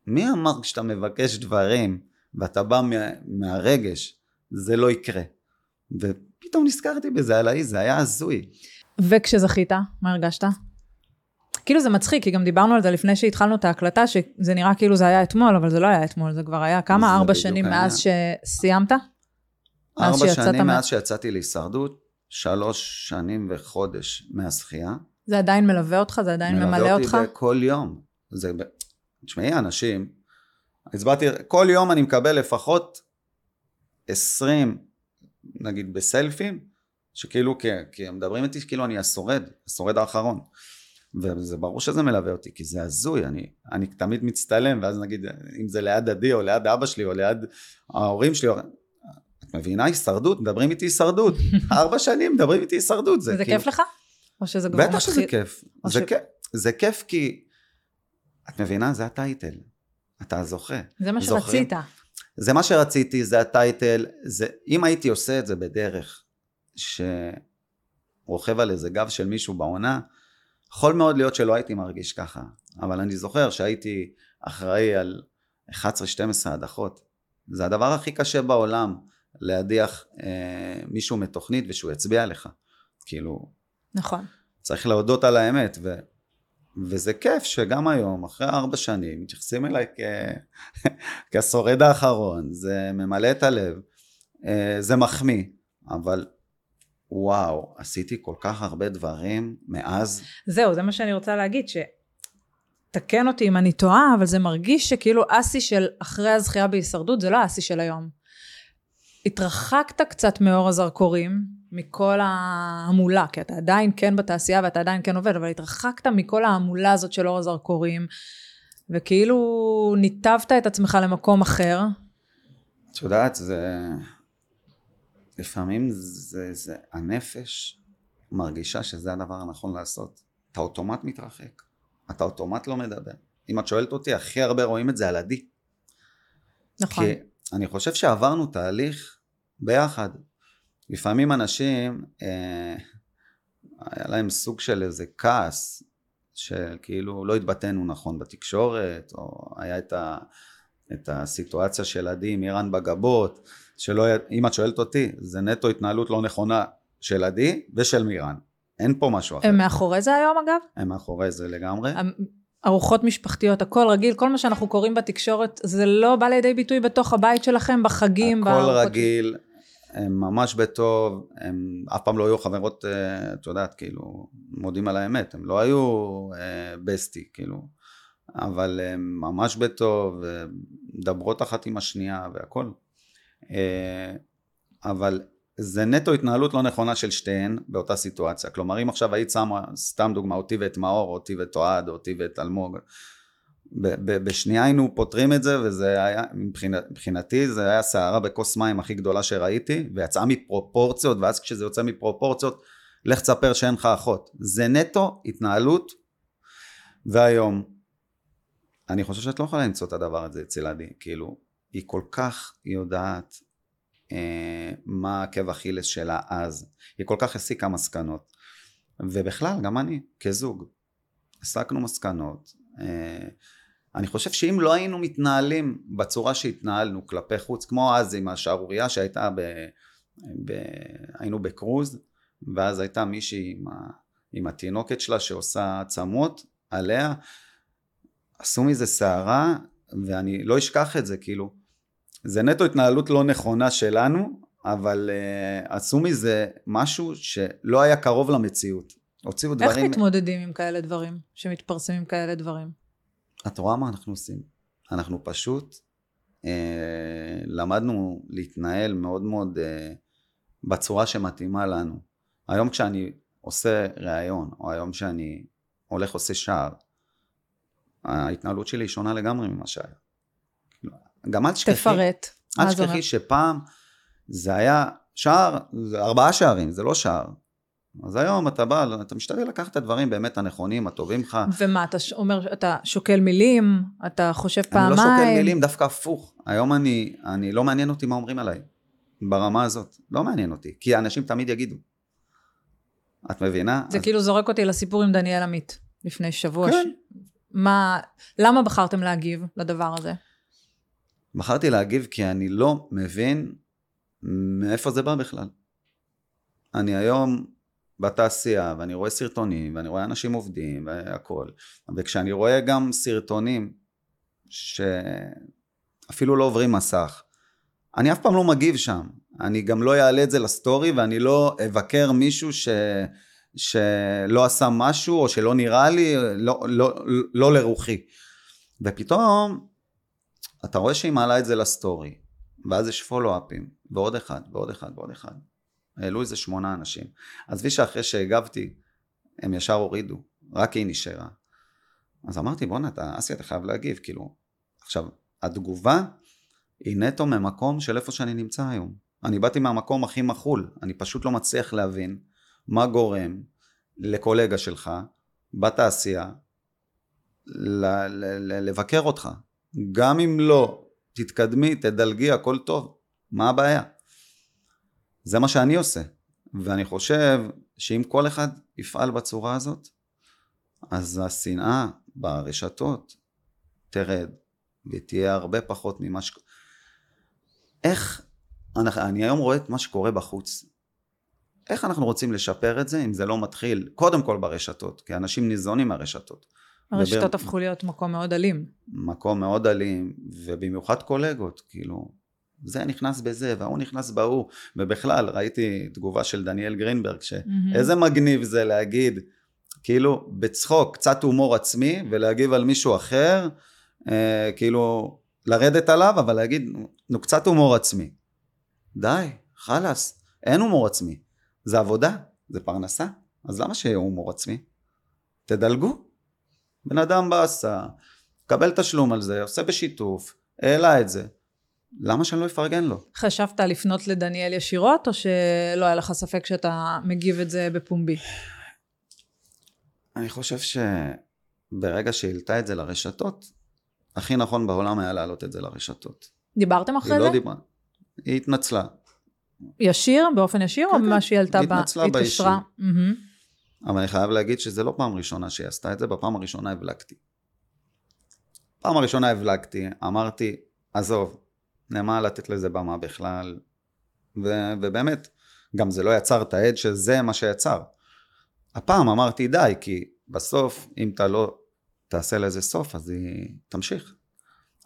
מי אמר כשאתה מבקש דברים, ואתה בא מהרגש, זה לא יקרה. ופתאום נזכרתי בזה עליי, זה היה הזוי. וכשזכית, מה הרגשת? כאילו זה מצחיק, כי גם דיברנו על זה לפני שהתחלנו את ההקלטה, שזה נראה כאילו זה היה אתמול, אבל זה לא היה אתמול, זה כבר היה כמה? ארבע שנים מאז שסיימת? ארבע שנים מאז שיצאתי להישרדות, שלוש שנים וחודש מהזכייה. זה עדיין מלווה אותך? זה עדיין ממלא אותך? מלווה אותי בכל יום. תשמעי, אנשים, הצבעתי, כל יום אני מקבל לפחות עשרים, נגיד בסלפים, שכאילו, כי מדברים איתי, כאילו אני השורד, השורד האחרון, וזה ברור שזה מלווה אותי, כי זה הזוי, אני, אני תמיד מצטלם, ואז נגיד, אם זה ליד אדי, או ליד אבא שלי, או ליד ההורים שלי, מבינה, הישרדות, מדברים איתי הישרדות, ארבע שנים מדברים איתי הישרדות. זה כיף לך? בטח שזה כיף, זה כיף כי, את מבינה, זה הטייטל, אתה זוכה. זה מה שרצית. זה מה שרציתי, זה הטייטל, אם הייתי עושה את זה בדרך, שרוכב על איזה גב של מישהו בעונה, יכול מאוד להיות שלא הייתי מרגיש ככה, אבל אני זוכר שהייתי אחראי על אחת עשרה שתים עשרה הדחות, זה הדבר הכי קשה בעולם, להדיח אה, מישהו מתוכנית ושהוא יצביע לך, כאילו, נכון. צריך להודות על האמת, ו, וזה כיף שגם היום, אחרי ארבע שנים, מתייחסים אליי כ, כשורד האחרון, זה ממלא את הלב, אה, זה מחמיא, אבל וואו, עשיתי כל כך הרבה דברים מאז. זהו, זה מה שאני רוצה להגיד, ש... תקן אותי אם אני טועה, אבל זה מרגיש שכאילו אסי של אחרי הזכייה בהישרדות, זה לא אסי של היום. התרחקת קצת מאור הזרקורים, מכל ההמולה, כי אתה עדיין כן בתעשייה, ואתה עדיין כן עובד, אבל התרחקת מכל ההמולה הזאת של אור הזרקורים, וכאילו ניתבת את עצמך למקום אחר. את יודעת, זה... לפעמים זה, זה... הנפש מרגישה שזה הדבר הנכון לעשות. אתה אוטומט מתרחק. אתה אוטומט לא מדבר. אם את שואלת אותי, הכי הרבה רואים את זה על עדי. נכון. כי אני חושב שעברנו תהליך ביחד. לפעמים אנשים, אה, היה להם סוג של איזה כעס, של כאילו לא התבטאנו נכון בתקשורת, או היה את, ה, את הסיטואציה של עדי עם איראן בגבות, שלא, אם את שואלת אותי, זה נטו התנהלות לא נכונה של עדי ושל מיראן. אין פה משהו אחר. הם מאחורי זה היום אגב? הם מאחורי זה לגמרי. ארוחות משפחתיות, הכל רגיל, כל מה שאנחנו קוראים בתקשורת, זה לא בא לידי ביטוי בתוך הבית שלכם, בחגים. הכל בארוחות... רגיל, הם ממש בטוב, הם אף פעם לא היו חברות, את יודעת, כאילו, מודים על האמת, הם לא היו בסטי, כאילו, אבל הם ממש בטוב, דברות אחת עם השנייה והכל. אבל... זה נטו התנהלות לא נכונה של שתיהן באותה סיטואציה. כלומר, אם עכשיו היית שמה, סתם דוגמה, אותי ואת מאור, אותי ואת אוהד, אותי ואת אלמוג, ב- ב- בשנייה היינו פותרים את זה, וזה היה, מבחינתי, זה היה סערה בכוס מים הכי גדולה שראיתי, ויצאה מפרופורציות, ואז כשזה יוצא מפרופורציות, לך תספר שאין לך אחות. זה נטו התנהלות, והיום, אני חושב שאת לא יכולה למצוא את הדבר הזה אצל עדי, כאילו, היא כל כך יודעת, מה עקב אכילס שלה אז, היא כל כך הסיקה מסקנות, ובכלל גם אני כזוג, הסקנו מסקנות, אני חושב שאם לא היינו מתנהלים בצורה שהתנהלנו כלפי חוץ, כמו אז עם השערוריה שהייתה, ב, ב, היינו בקרוז, ואז הייתה מישהי עם, ה, עם התינוקת שלה שעושה עצמות עליה, עשו מזה סערה, ואני לא אשכח את זה כאילו, זה נטו התנהלות לא נכונה שלנו, אבל uh, עשו מזה משהו שלא היה קרוב למציאות. הוציאו דברים... איך מתמודדים עם כאלה דברים, שמתפרסמים כאלה דברים? את רואה מה אנחנו עושים? אנחנו פשוט uh, למדנו להתנהל מאוד מאוד uh, בצורה שמתאימה לנו. היום כשאני עושה ראיון, או היום שאני הולך עושה שער, ההתנהלות שלי היא שונה לגמרי ממה שהיה. גם אל תשכחי, תפרט. אל תשכחי שפעם זה היה שער, זה ארבעה שערים, זה לא שער. אז היום אתה בא, אתה משתדל לקחת את הדברים באמת הנכונים, הטובים לך. ומה, אתה אומר, אתה שוקל מילים, אתה חושב פעמיים. אני לא שוקל מילים, דווקא הפוך. היום אני, אני לא מעניין אותי מה אומרים עליי, ברמה הזאת. לא מעניין אותי, כי האנשים תמיד יגידו. את מבינה? זה אז... כאילו זורק אותי לסיפור עם דניאל עמית, לפני שבוע. כן. מה, למה בחרתם להגיב לדבר הזה? בחרתי להגיב כי אני לא מבין מאיפה זה בא בכלל. אני היום בתעשייה, ואני רואה סרטונים, ואני רואה אנשים עובדים, והכל. וכשאני רואה גם סרטונים, שאפילו לא עוברים מסך, אני אף פעם לא מגיב שם. אני גם לא יעלה את זה לסטורי, ואני לא אבקר מישהו ש... שלא עשה משהו, או שלא נראה לי, לא, לא, לא לרוחי. ופתאום... אתה רואה שהיא מעלה את זה לסטורי, ואז יש פולו-אפים, ועוד אחד, ועוד אחד, ועוד אחד. העלו איזה שמונה אנשים. אז בי שאחרי שהגבתי, הם ישר הורידו, רק היא נשארה. אז אמרתי, בוא נתה, אסי, אתה חייב להגיב, כאילו. עכשיו, התגובה היא נטו ממקום של איפה שאני נמצא היום. אני באתי מהמקום הכי מחול, אני פשוט לא מצליח להבין מה גורם לקולגה שלך בתעשייה ל- ל- ל- לבקר אותך. גם אם לא תתקדמי, תדלגי, הכל טוב, מה הבעיה? זה מה שאני עושה, ואני חושב שאם כל אחד יפעל בצורה הזאת, אז השנאה ברשתות תרד, ותהיה הרבה פחות ממה ש... איך, אני, אני היום רואה את מה שקורה בחוץ, איך אנחנו רוצים לשפר את זה, אם זה לא מתחיל, קודם כל ברשתות, כי אנשים ניזונים מהרשתות. הרשתות דבר... הפכו להיות מקום מאוד אלים. מקום מאוד אלים, ובמיוחד קולגות, כאילו, זה נכנס בזה, והוא נכנס בהוא, ובכלל ראיתי תגובה של דניאל גרינברג, שאיזה מגניב זה להגיד, כאילו בצחוק, קצת הומור עצמי, ולהגיב על מישהו אחר, אה, כאילו לרדת עליו, אבל להגיד, נו קצת הומור עצמי. די, חלס, אין הומור עצמי. זה עבודה, זה פרנסה, אז למה שיהיה הומור עצמי? תדלגו. בן אדם בעשה, קבל תשלום על זה, עושה בשיתוף, העלה את זה. למה שאני לא אפרגן לו? חשבת לפנות לדניאל ישירות, או שלא היה לך ספק שאתה מגיב את זה בפומבי? אני חושב שברגע שהעלתה את זה לרשתות, הכי נכון בעולם היה להעלות את זה לרשתות. דיברתם אחרי זה? היא לא דיברה. היא התנצלה. ישיר, באופן ישיר, או מה שהיא עלתה בה? היא התנצלה באישי. אבל אני חייב להגיד שזה לא פעם ראשונה שהיא עשתה את זה, בפעם הראשונה הבלגתי. פעם הראשונה הבלגתי, אמרתי, עזוב, למה לתת לזה במה בכלל? ו- ובאמת, גם זה לא יצר את העד שזה מה שיצר. הפעם אמרתי די, כי בסוף, אם אתה לא תעשה לזה סוף, אז היא תמשיך.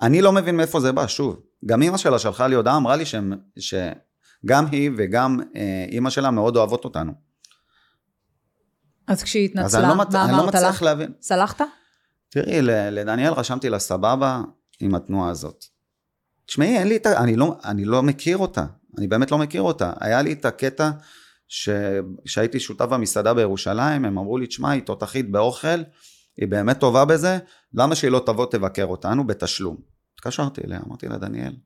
אני לא מבין מאיפה זה בא, שוב. גם אמא שלה שלחה לי הודעה, אמרה לי ש... שגם היא וגם אמא שלה מאוד אוהבות אותנו. אז כשהיא התנצלה, אז אני לא, מה מצ... אמרת אני לא מצליח לה? להבין. סלחת? תראי, לדניאל רשמתי לה סבבה עם התנועה הזאת. תשמעי, אין לי את... אני לא, אני לא מכיר אותה. אני באמת לא מכיר אותה. היה לי את הקטע... שהייתי שותף במסעדה בירושלים, הם אמרו לי, תשמע, היא תותחית באוכל, היא באמת טובה בזה, למה שהיא לא תבוא תבקר אותנו בתשלום? התקשרתי אליה, אמרתי לה, דניאל,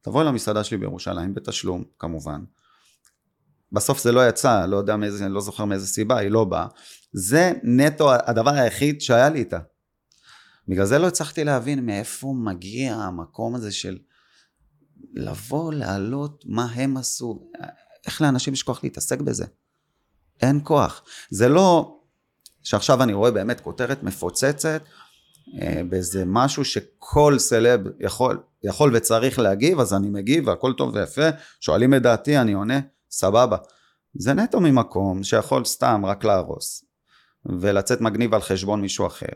תבואי למסעדה שלי בירושלים בתשלום, כמובן. בסוף זה לא יצא, לא יודע מאיזה, לא זוכר מאיזה סיבה, היא לא באה. זה נטו הדבר היחיד שהיה לי איתה. בגלל זה לא הצלחתי להבין מאיפה מגיע המקום הזה של לבוא, לעלות, מה הם עשו... איך לאנשים יש כוח להתעסק בזה? אין כוח. זה לא שעכשיו אני רואה באמת כותרת מפוצצת, אה, באיזה משהו שכל סלב יכול, יכול וצריך להגיב, אז אני מגיב, והכל טוב ויפה, שואלים את דעתי, אני עונה, סבבה. זה נטו ממקום שיכול סתם רק להרוס, ולצאת מגניב על חשבון מישהו אחר.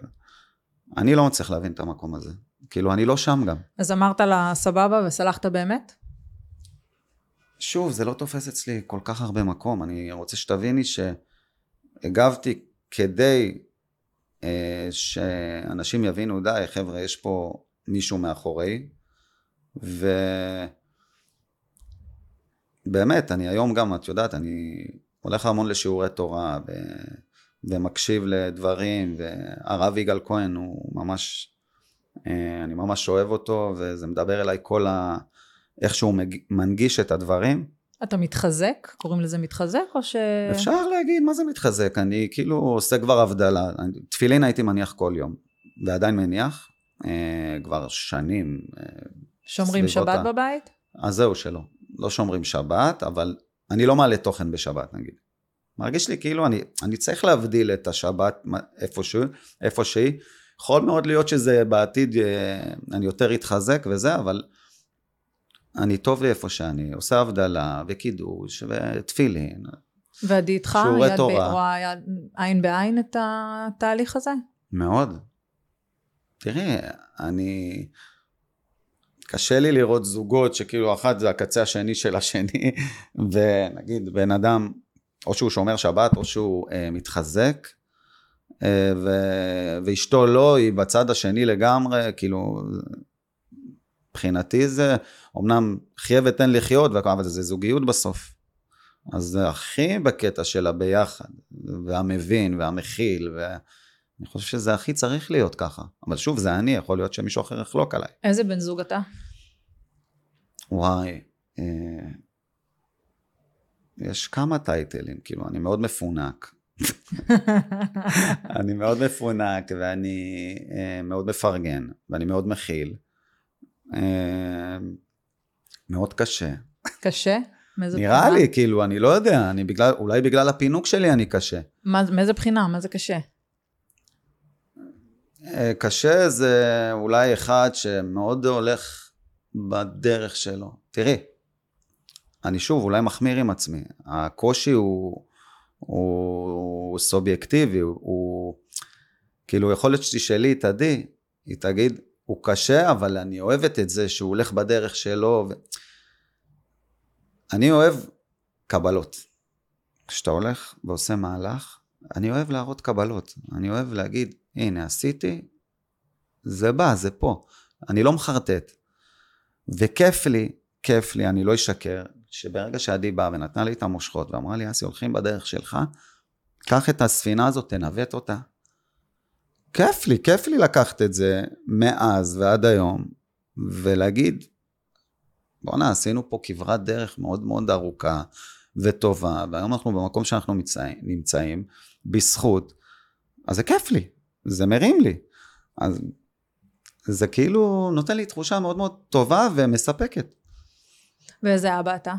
אני לא מצליח להבין את המקום הזה. כאילו, אני לא שם גם. אז אמרת לה סבבה וסלחת באמת? שוב, זה לא תופס אצלי כל כך הרבה מקום, אני רוצה שתביני שהגבתי כדי אה, שאנשים יבינו, די, חבר'ה, יש פה מישהו מאחורי, ובאמת, אני היום גם, את יודעת, אני הולך המון לשיעורי תורה, ו... ומקשיב לדברים, והרב יגאל כהן הוא ממש, אה, אני ממש אוהב אותו, וזה מדבר אליי כל ה... איך שהוא מנגיש את הדברים. אתה מתחזק? קוראים לזה מתחזק או ש... אפשר להגיד, מה זה מתחזק? אני כאילו עושה כבר הבדלה. תפילין הייתי מניח כל יום, ועדיין מניח, אה, כבר שנים. אה, שומרים שבת ה... בבית? אז זהו שלא. לא שומרים שבת, אבל אני לא מעלה תוכן בשבת, נגיד. מרגיש לי כאילו, אני, אני צריך להבדיל את השבת איפשהו, איפושהי. יכול מאוד להיות שזה בעתיד, אה, אני יותר אתחזק וזה, אבל... אני טוב לי איפה שאני, עושה הבדלה וקידוש ותפילין. ועדי איתך, יד תורה, ב... עין בעין את התהליך הזה? מאוד. תראי, אני... קשה לי לראות זוגות שכאילו אחת זה הקצה השני של השני, ונגיד בן אדם, או שהוא שומר שבת, או שהוא אה, מתחזק, אה, ו... ואשתו לא, היא בצד השני לגמרי, כאילו... מבחינתי זה, אמנם חיה ותן לחיות, אבל זה זוגיות בסוף. אז זה הכי בקטע של הביחד, והמבין והמכיל, ואני חושב שזה הכי צריך להיות ככה. אבל שוב, זה אני, יכול להיות שמישהו אחר יחלוק עליי. איזה בן זוג אתה? וואי, יש כמה טייטלים, כאילו, אני מאוד מפונק. אני מאוד מפונק, ואני uh, מאוד מפרגן, ואני מאוד מכיל. Uh, מאוד קשה. קשה? נראה לי, כאילו, אני לא יודע, אני בגלל, אולי בגלל הפינוק שלי אני קשה. מה, מאיזה בחינה? מה זה קשה? קשה זה אולי אחד שמאוד הולך בדרך שלו. תראי, אני שוב אולי מחמיר עם עצמי. הקושי הוא, הוא סובייקטיבי, הוא, כאילו יכול להיות שתשאלי את עדי, היא תגיד, הוא קשה, אבל אני אוהבת את זה שהוא הולך בדרך שלו. ו... אני אוהב קבלות. כשאתה הולך ועושה מהלך, אני אוהב להראות קבלות. אני אוהב להגיד, הנה, עשיתי, זה בא, זה פה. אני לא מחרטט. וכיף לי, כיף לי, אני לא אשקר, שברגע שעדי באה ונתנה לי את המושכות, ואמרה לי, אסי, הולכים בדרך שלך, קח את הספינה הזאת, תנווט אותה. כיף לי, כיף לי לקחת את זה, מאז ועד היום, ולהגיד, בוא'נה, עשינו פה כברת דרך מאוד מאוד ארוכה, וטובה, והיום אנחנו במקום שאנחנו נמצאים, בזכות, אז זה כיף לי, זה מרים לי, אז זה כאילו נותן לי תחושה מאוד מאוד טובה ומספקת. ואיזה אבא אתה?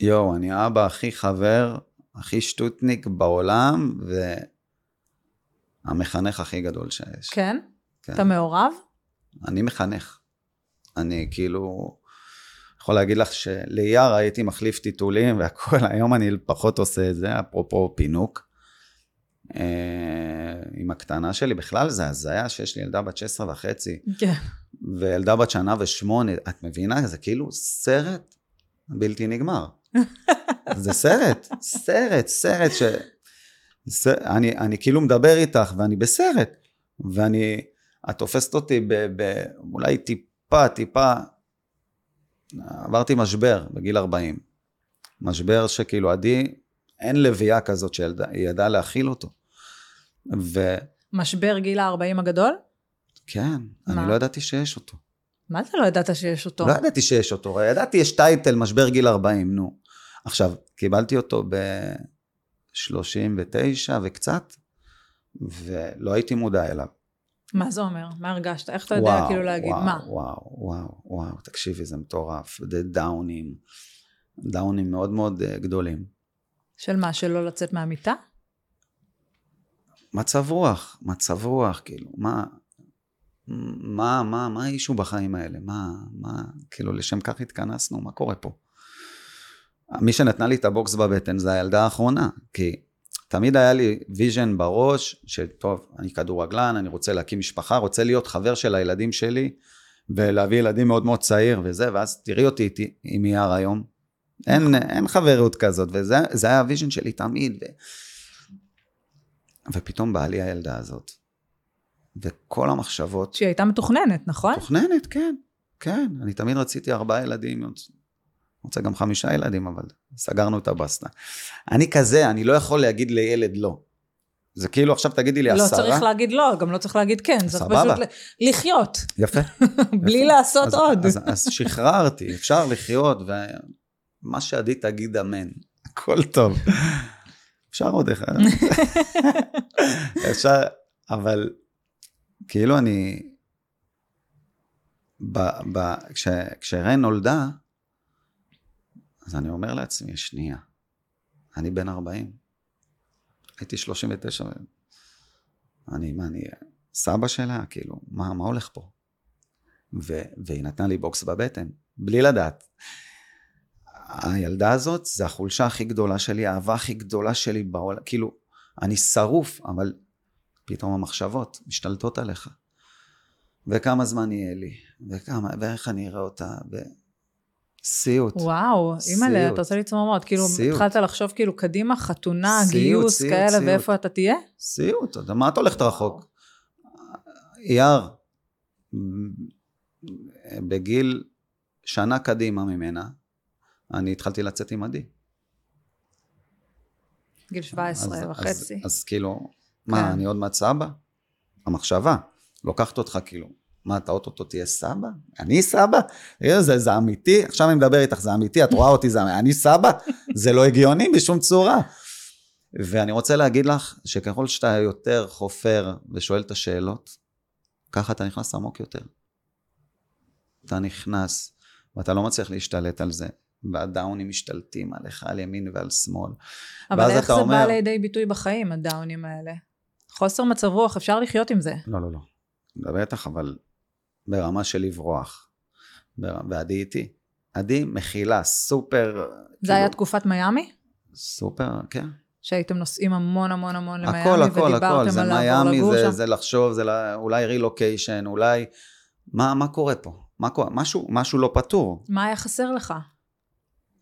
יו, אני האבא הכי חבר, הכי שטוטניק בעולם, והמחנך הכי גדול שיש. כן? כן. אתה מעורב? אני מחנך, אני כאילו... יכול להגיד לך שלייר הייתי מחליף טיטולים והכל, היום אני פחות עושה את זה, אפרופו פינוק, עם הקטנה שלי, בכלל זה הזיה שיש לי ילדה בת שש עשרה וחצי, כן. וילדה בת שנה ושמונה, את מבינה? זה כאילו סרט בלתי נגמר, זה סרט, סרט, סרט, ש... ס... אני, אני כאילו מדבר איתך ואני בסרט, ואני, את תופסת אותי ב... ב... אולי טיפה, טיפה, עברתי משבר בגיל ארבעים, משבר שכאילו עדי, אין לוויה כזאת שהיא ידעה להכיל אותו. ו... משבר גיל הארבעים הגדול? כן, מה? אני לא ידעתי שיש אותו. מה זה לא ידעת שיש אותו? לא ידעתי שיש אותו, ידעתי יש טייטל משבר גיל ארבעים, נו. עכשיו, קיבלתי אותו ב-שלושים ותשע וקצת, ולא הייתי מודע אליו. מה זה אומר? מה הרגשת? איך אתה וואו, יודע כאילו להגיד וואו, מה? וואו, וואו, וואו, תקשיבי, זה מטורף. זה דאונים, דאונים מאוד מאוד גדולים. של מה? שלא לצאת מהמיטה? מצב רוח, מצב רוח, כאילו, מה, מה, מה, מה האישו בחיים האלה? מה, מה, כאילו, לשם כך התכנסנו, מה קורה פה? מי שנתנה לי את הבוקס בבטן זה הילדה האחרונה, כי... תמיד היה לי ויז'ן בראש, שטוב, אני כדורגלן, אני רוצה להקים משפחה, רוצה להיות חבר של הילדים שלי, ולהביא ילדים מאוד מאוד צעיר וזה, ואז תראי אותי איתי, עם יער היום, אין, אין חברות כזאת, וזה היה הויז'ן שלי תמיד, ו... ופתאום באה לי הילדה הזאת, וכל המחשבות... שהיא הייתה מתוכננת, נכון? מתוכננת, כן, כן, אני תמיד רציתי ארבעה ילדים, רוצה גם חמישה ילדים, אבל סגרנו את הבסטה. אני כזה, אני לא יכול להגיד לילד לא. זה כאילו עכשיו תגידי לי, לא עשרה. לא צריך להגיד לא, גם לא צריך להגיד כן. צריך פשוט לחיות. יפה. בלי יפה. לעשות אז, עוד. אז, אז שחררתי, אפשר לחיות, ומה שעדי תגיד אמן. הכל טוב. אפשר עוד אחד. אפשר, אבל כאילו אני, ב, ב, כש, כשרן נולדה, אז אני אומר לעצמי, שנייה, אני בן ארבעים, הייתי שלושים ותשע, אני, מה, אני סבא שלה, כאילו, מה, מה הולך פה? ו, והיא נתנה לי בוקס בבטן, בלי לדעת. הילדה הזאת, זה החולשה הכי גדולה שלי, האהבה הכי גדולה שלי בעולם, כאילו, אני שרוף, אבל פתאום המחשבות משתלטות עליך. וכמה זמן יהיה לי, וכמה, ואיך אני אראה אותה, ו... סיוט. וואו, אימאלה, אתה עושה לי צמרמורת, כאילו התחלת לחשוב כאילו קדימה, חתונה, גיוס, כאלה, ואיפה אתה תהיה? סיוט, מה אתה הולכת רחוק? יער, בגיל שנה קדימה ממנה, אני התחלתי לצאת עם עדי. גיל שבע עשרה וחצי. אז כאילו, מה, אני עוד מעט סבא? המחשבה, לוקחת אותך כאילו, מה, אתה אוטוטו תהיה סבא? אני סבא? זה, זה אמיתי, עכשיו אני מדבר איתך, זה אמיתי, את רואה אותי, זה אמיתי, אני סבא? זה לא הגיוני בשום צורה. ואני רוצה להגיד לך, שככל שאתה יותר חופר ושואל את השאלות, ככה אתה נכנס עמוק יותר. אתה נכנס, ואתה לא מצליח להשתלט על זה. והדאונים משתלטים עליך, על ימין ועל שמאל. אבל איך זה אומר, בא לידי ביטוי בחיים, הדאונים האלה? חוסר מצב רוח, אפשר לחיות עם זה? לא, לא, לא. בטח, אבל ברמה של לברוח. ועדי איתי. עדי מכילה, סופר. זה כאילו, היה תקופת מיאמי? סופר, כן. שהייתם נוסעים המון המון המון למיאמי, הכל, הכל, הכל. זה מיאמי, זה, זה לחשוב, זה לא, אולי רילוקיישן, אולי, מה, מה קורה פה? מה קורה? משהו, משהו לא פתור. מה היה חסר לך?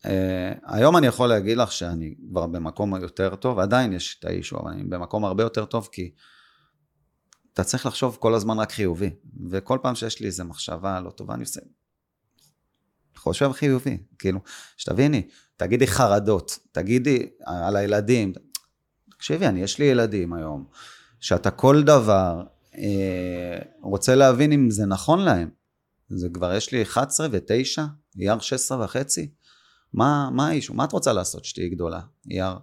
Uh, היום אני יכול להגיד לך שאני כבר במקום יותר טוב, עדיין יש את האישו, אבל אני במקום הרבה יותר טוב, כי אתה צריך לחשוב כל הזמן רק חיובי, וכל פעם שיש לי איזו מחשבה לא טובה, אני עושה, חושב חיובי, כאילו, שתביני, תגידי חרדות, תגידי על הילדים, תקשיבי, אני, יש לי ילדים היום, שאתה כל דבר uh, רוצה להבין אם זה נכון להם, זה כבר יש לי אחת עשרה ותשע, יר שש עשרה וחצי, מה, מה האישו? מה את רוצה לעשות שתהי גדולה? יר.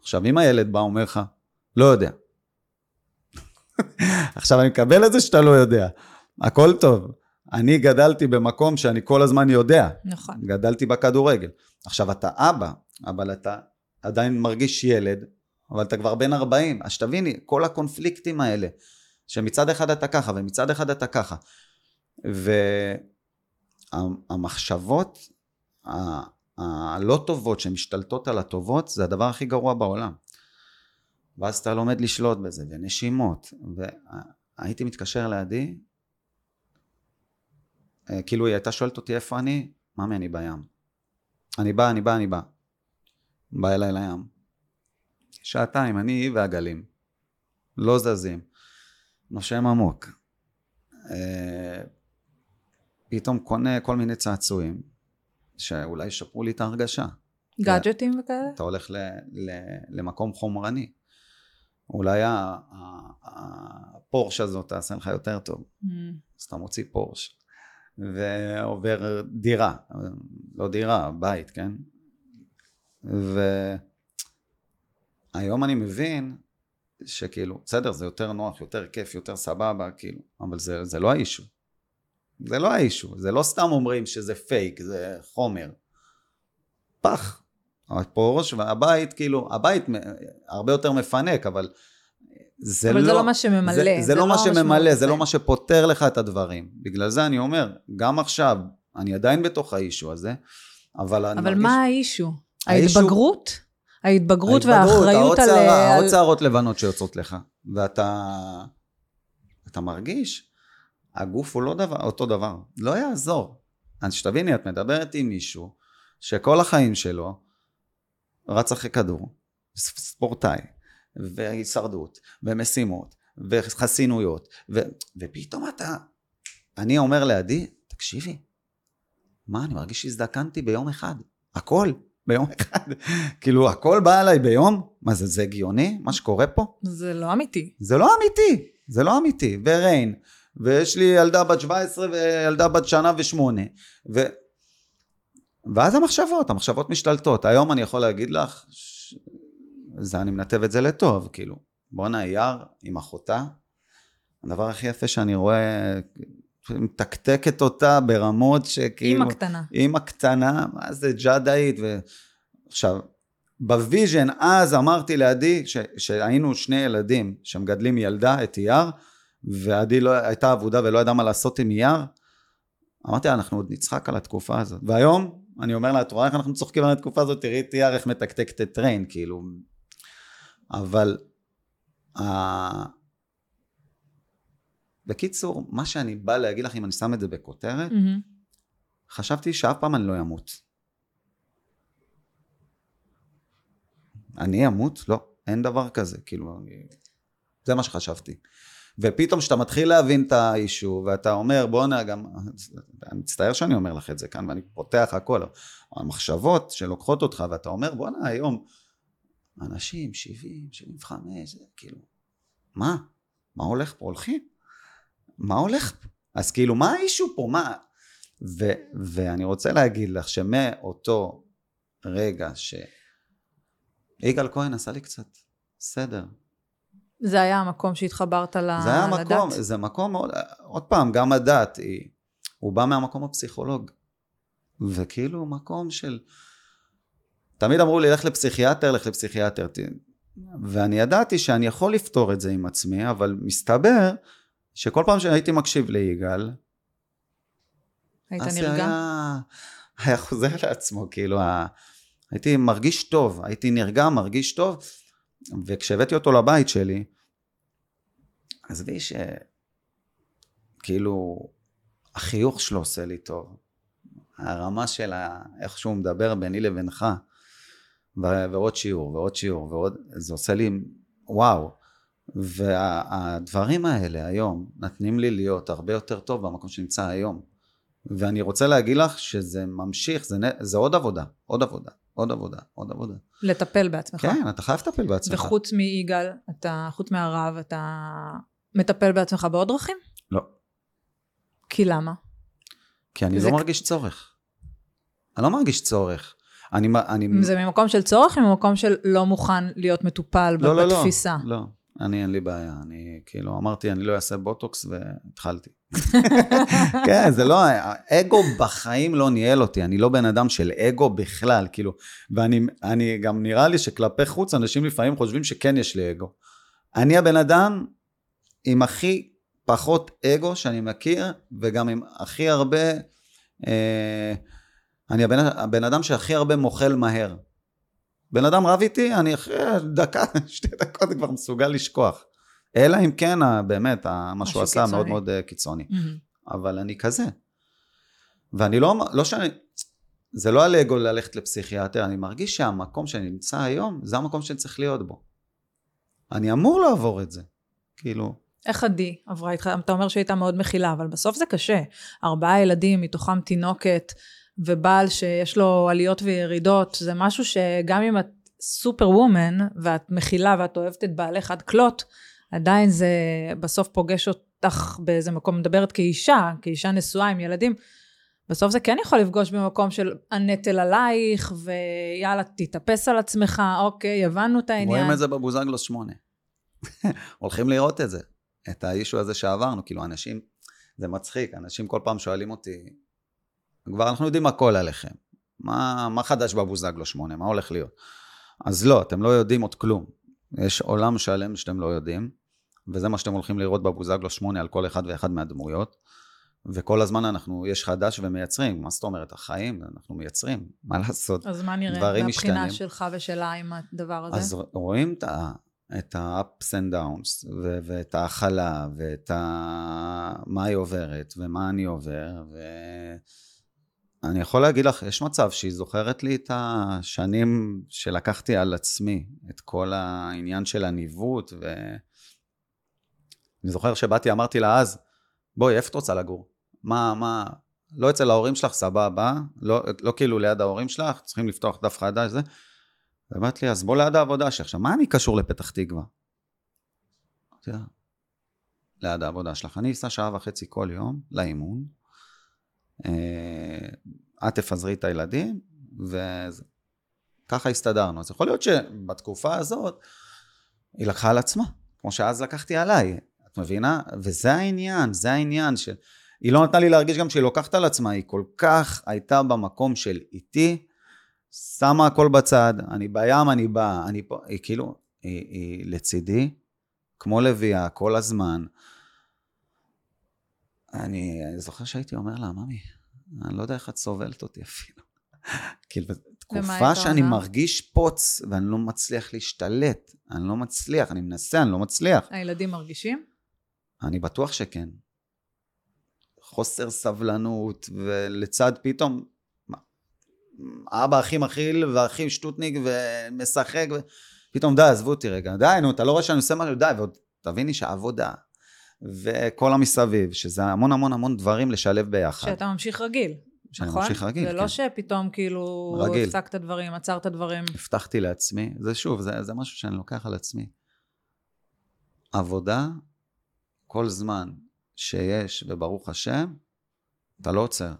עכשיו, אם הילד בא, אומר לך, לא יודע. עכשיו, אני מקבל את זה שאתה לא יודע. הכל טוב. אני גדלתי במקום שאני כל הזמן יודע. נכון. גדלתי בכדורגל. עכשיו, אתה אבא, אבל אתה עדיין מרגיש ילד, אבל אתה כבר בן ארבעים. אז תביני, כל הקונפליקטים האלה, שמצד אחד אתה ככה, ומצד אחד אתה ככה. והמחשבות הלא טובות שמשתלטות על הטובות, זה הדבר הכי גרוע בעולם. ואז אתה לומד לשלוט בזה, ונשימות, והייתי מתקשר לידי, כאילו היא הייתה שואלת אותי איפה אני, מאמי אני בים. אני בא, אני בא, אני בא. בא אליי לים. שעתיים, אני והגלים. לא זזים. נושם עמוק. פתאום קונה כל מיני צעצועים. שאולי ישפרו לי את ההרגשה. גאדג'טים וכאלה? אתה הולך ל, ל, למקום חומרני. אולי הפורש הזאת תעשה לך יותר טוב. Mm. אז אתה מוציא פורש. ועובר דירה. לא דירה, בית, כן? והיום אני מבין שכאילו, בסדר, זה יותר נוח, יותר כיף, יותר סבבה, כאילו. אבל זה, זה לא האישו. זה לא האישו, זה לא סתם אומרים שזה פייק, זה חומר. פח, הפורש והבית, כאילו, הבית הרבה יותר מפנק, אבל זה אבל לא... אבל זה לא מה שממלא. זה, זה, זה לא מה שממלא, זה לא מה שפותר לך את הדברים. בגלל זה אני אומר, גם עכשיו, אני עדיין בתוך האישו הזה, אבל אני אבל מרגיש... מה האישו? ההתבגרות? ההתבגרות והאחריות על... העוד צערות לבנות שיוצאות לך, ואתה... אתה מרגיש... הגוף הוא לא דבר, אותו דבר, לא יעזור. אז שתביני, את מדברת עם מישהו, שכל החיים שלו, רץ אחרי כדור, ספורטאי, והישרדות, ומשימות, וחסינויות, ו... ופתאום אתה, אני אומר לעדי, תקשיבי, מה, אני מרגיש שהזדקנתי ביום אחד, הכל, ביום אחד, כאילו הכל בא עליי ביום, מה זה, זה הגיוני, מה שקורה פה? זה לא אמיתי. זה לא אמיתי, זה לא אמיתי, וריין, ויש לי ילדה בת שבע עשרה וילדה בת שנה ושמונה. ו... ואז המחשבות, המחשבות משתלטות. היום אני יכול להגיד לך, ש... זה, אני מנתב את זה לטוב, כאילו. בונה יר עם אחותה, הדבר הכי יפה שאני רואה, מתקתקת אותה ברמות שכאילו... עם הקטנה. עם הקטנה, מה זה ג'דאית. ו... עכשיו, בוויז'ן אז אמרתי לעדי, ש... שהיינו שני ילדים שמגדלים ילדה את יר, ועדי לא, הייתה עבודה ולא ידעה מה לעשות עם יר, אמרתי לה, אנחנו עוד נצחק על התקופה הזאת, והיום אני אומר לה, את רואה איך אנחנו צוחקים על התקופה הזאת, תראי את יר איך מתקתקת את טריין, כאילו, אבל, ה... בקיצור, מה שאני בא להגיד לך, אם אני שם את זה בכותרת, mm-hmm. חשבתי שאף פעם אני לא אמות. אני אמות? לא, אין דבר כזה, כאילו, אני... זה מה שחשבתי. ופתאום שאתה מתחיל להבין את האישו, ואתה אומר, בוא נה, גם, אני מצטער שאני אומר לך את זה כאן, ואני פותח הכל, המחשבות שלוקחות אותך, ואתה אומר, בוא נה, היום, אנשים, שבעים, שבעים וחמש, כאילו, מה? מה הולך פה? הולכים? מה הולך? אז כאילו, מה האישו פה? מה? ו, ואני רוצה להגיד לך שמאותו רגע שיגאל כהן עשה לי קצת סדר. זה היה המקום שהתחברת לדת? זה היה המקום, זה מקום, עוד, עוד פעם, גם הדת, היא, הוא בא מהמקום הפסיכולוג, וכאילו מקום של, תמיד אמרו לי, לך לפסיכיאטר, לך לפסיכיאטר, ואני ידעתי שאני יכול לפתור את זה עם עצמי, אבל מסתבר שכל פעם שהייתי מקשיב ליגאל, היית נרגע? היה, היה חוזר לעצמו, כאילו, הייתי מרגיש טוב, הייתי נרגע, מרגיש טוב, וכשהבאתי אותו לבית שלי, אז בי ש... כאילו, החיוך שלו עושה לי טוב. הרמה שלה, איך שהוא מדבר ביני לבינך, ועוד שיעור, ועוד שיעור, ועוד... זה עושה לי, וואו. והדברים האלה היום, נתנים לי להיות הרבה יותר טוב במקום שנמצא היום. ואני רוצה להגיד לך שזה ממשיך, זה, זה עוד עבודה, עוד עבודה. עוד עבודה, עוד עבודה. לטפל בעצמך. כן, אתה חייב לטפל בעצמך. וחוץ מיגאל, אתה, חוץ מהרב, אתה מטפל בעצמך בעוד דרכים? לא. כי למה? כי אני זה... לא מרגיש צורך. אני לא מרגיש צורך. אני, אני... זה ממקום של צורך, ממקום של לא מוכן להיות מטופל לא, לא, בתפיסה. לא, לא, לא. אני אין לי בעיה, אני כאילו אמרתי, אני לא אעשה בוטוקס והתחלתי. כן, זה לא, אגו בחיים לא ניהל אותי, אני לא בן אדם של אגו בכלל, כאילו, ואני אני גם נראה לי שכלפי חוץ, אנשים לפעמים חושבים שכן יש לי אגו. אני הבן אדם עם הכי פחות אגו שאני מכיר, וגם עם הכי הרבה, אה, אני הבן, הבן אדם שהכי הרבה מוחל מהר. בן אדם רב איתי, אני אחרי דקה, שתי דקות כבר מסוגל לשכוח. אלא אם כן, באמת, מה שהוא עשה מאוד מאוד קיצוני. Mm-hmm. אבל אני כזה. ואני לא, לא שאני, זה לא על אגו ללכת לפסיכיאטר, אני מרגיש שהמקום שאני נמצא היום, זה המקום שאני צריך להיות בו. אני אמור לעבור את זה. כאילו... איך עדי עברה איתך? אתה אומר שהייתה מאוד מכילה, אבל בסוף זה קשה. ארבעה ילדים, מתוכם תינוקת, ובעל שיש לו עליות וירידות, זה משהו שגם אם את סופר וומן, ואת מכילה ואת אוהבת את בעלך עד כלות, עדיין זה בסוף פוגש אותך באיזה מקום, מדברת כאישה, כאישה נשואה עם ילדים, בסוף זה כן יכול לפגוש במקום של הנטל עלייך, ויאללה תתאפס על עצמך, אוקיי, הבנו את העניין. רואים את זה בבוזגלוס שמונה. הולכים לראות את זה, את האישו הזה שעברנו, כאילו אנשים, זה מצחיק, אנשים כל פעם שואלים אותי, כבר אנחנו יודעים הכל עליכם. מה, מה חדש בבוזגלו שמונה? מה הולך להיות? אז לא, אתם לא יודעים עוד כלום. יש עולם שלם שאתם לא יודעים, וזה מה שאתם הולכים לראות בבוזגלו שמונה על כל אחד ואחד מהדמויות, וכל הזמן אנחנו, יש חדש ומייצרים. מה זאת אומרת? החיים, אנחנו מייצרים. מה לעשות? אז מה נראה? דברים משתנים. מהבחינה שלך ושלה עם הדבר הזה? אז רואים את ה... את ה-ups and downs, ו- ואת האכלה, ואת ה... מה היא עוברת, ומה אני עובר, ו... אני יכול להגיד לך, יש מצב שהיא זוכרת לי את השנים שלקחתי על עצמי, את כל העניין של הניווט, ואני זוכר שבאתי, אמרתי לה אז, בואי, איפה את רוצה לגור? מה, מה, לא אצל ההורים שלך, סבבה, לא, לא כאילו ליד ההורים שלך, צריכים לפתוח דף חדש, זה. ואמרת לי, אז בוא ליד העבודה שלך, עכשיו, מה אני קשור לפתח תקווה? תראה, ליד העבודה שלך, אני עושה שעה וחצי כל יום, לאימון, את תפזרי את הילדים, וככה הסתדרנו. אז יכול להיות שבתקופה הזאת, היא לקחה על עצמה, כמו שאז לקחתי עליי, את מבינה? וזה העניין, זה העניין של... היא לא נתנה לי להרגיש גם שהיא לוקחת על עצמה, היא כל כך הייתה במקום של איתי, שמה הכל בצד, אני בים, אני בא, אני פה, היא כאילו, היא, היא לצידי, כמו לביאה, כל הזמן, אני זוכר שהייתי אומר לה, ממי, אני לא יודע איך את סובלת אותי אפילו. כאילו, תקופה שאני מרגיש פוץ, ואני לא מצליח להשתלט, אני לא מצליח, אני מנסה, אני לא מצליח. הילדים מרגישים? אני בטוח שכן. חוסר סבלנות, ולצד פתאום, אבא הכי מכיל, והכי שטוטניק, ומשחק, פתאום די, עזבו אותי רגע, די, נו, אתה לא רואה שאני עושה משהו, די, ועוד תביני שהעבודה, וכל המסביב, שזה המון המון המון דברים לשלב ביחד. שאתה ממשיך רגיל, נכון? ממשיך רגיל, זה כן. לא שפתאום כאילו הפסקת דברים, עצרת דברים. הבטחתי לעצמי, זה שוב, זה, זה משהו שאני לוקח על עצמי. עבודה, כל זמן שיש, וברוך השם, אתה לא עוצר.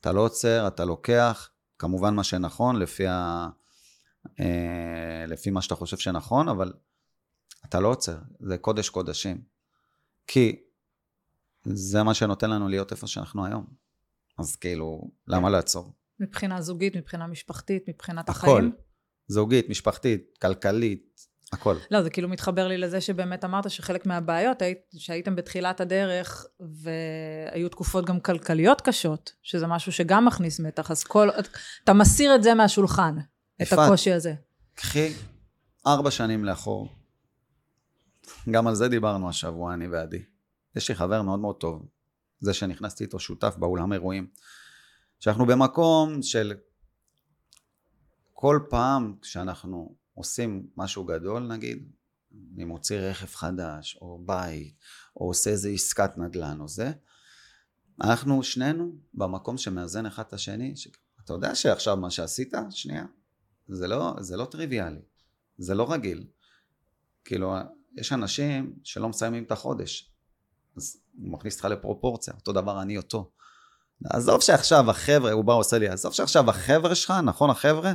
אתה לא עוצר, אתה לוקח, כמובן מה שנכון, לפי, ה, אה, לפי מה שאתה חושב שנכון, אבל אתה לא עוצר, זה קודש קודשים. כי זה מה שנותן לנו להיות איפה שאנחנו היום. אז כאילו, למה לעצור? מבחינה זוגית, מבחינה משפחתית, מבחינת הכל. החיים? זוגית, משפחתית, כלכלית, הכל. לא, זה כאילו מתחבר לי לזה שבאמת אמרת שחלק מהבעיות שהייתם בתחילת הדרך, והיו תקופות גם כלכליות קשות, שזה משהו שגם מכניס מתח, אז כל, אתה מסיר את זה מהשולחן, את הקושי הזה. קחי ארבע שנים לאחור, גם על זה דיברנו השבוע, אני ועדי. יש לי חבר מאוד מאוד טוב, זה שנכנסתי איתו שותף באולם אירועים, שאנחנו במקום של כל פעם כשאנחנו עושים משהו גדול, נגיד, אני מוציא רכב חדש, או בית, או עושה איזה עסקת נדלן, או זה, אנחנו שנינו במקום שמאזן אחד את השני, ש... אתה יודע שעכשיו מה שעשית, שנייה, זה לא, זה לא טריוויאלי, זה לא רגיל, כאילו, יש אנשים שלא מסיימים את החודש, אז הוא מכניס אותך לפרופורציה, אותו דבר אני אותו, עזוב שעכשיו החבר'ה, הוא בא עושה לי, עזוב שעכשיו החבר'ה שלך, נכון החבר'ה?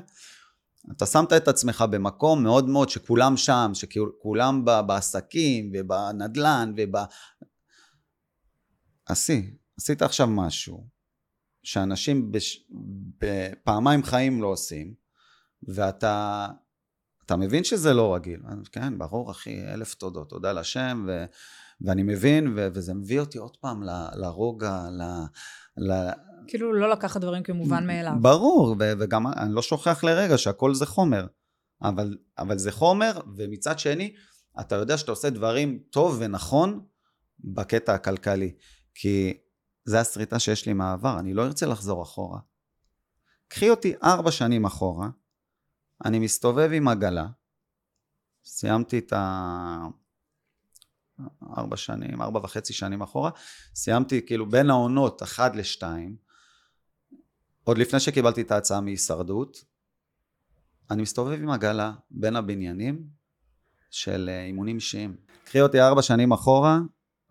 אתה שמת את עצמך במקום מאוד מאוד שכולם שם, שכולם בעסקים ובנדלן וב... עשי, עשית עכשיו משהו שאנשים בש... בפעמיים חיים לא עושים, ואתה אתה מבין שזה לא רגיל. כן, ברור אחי, אלף תודות, תודה לשם, ו... ואני מבין, ו... וזה מביא אותי עוד פעם ל... לרוגע, ל... ל... כאילו לא לקחת דברים כמובן מאליו. ברור, ו- וגם אני לא שוכח לרגע שהכל זה חומר, אבל, אבל זה חומר, ומצד שני, אתה יודע שאתה עושה דברים טוב ונכון בקטע הכלכלי, כי זה הסריטה שיש לי מעבר, אני לא ארצה לחזור אחורה. קחי אותי ארבע שנים אחורה, אני מסתובב עם עגלה, סיימתי את ה... ארבע שנים, ארבע וחצי שנים אחורה, סיימתי כאילו בין העונות אחד לשתיים, עוד לפני שקיבלתי את ההצעה מהישרדות, אני מסתובב עם עגלה בין הבניינים של אימונים אישיים. קחי אותי ארבע שנים אחורה,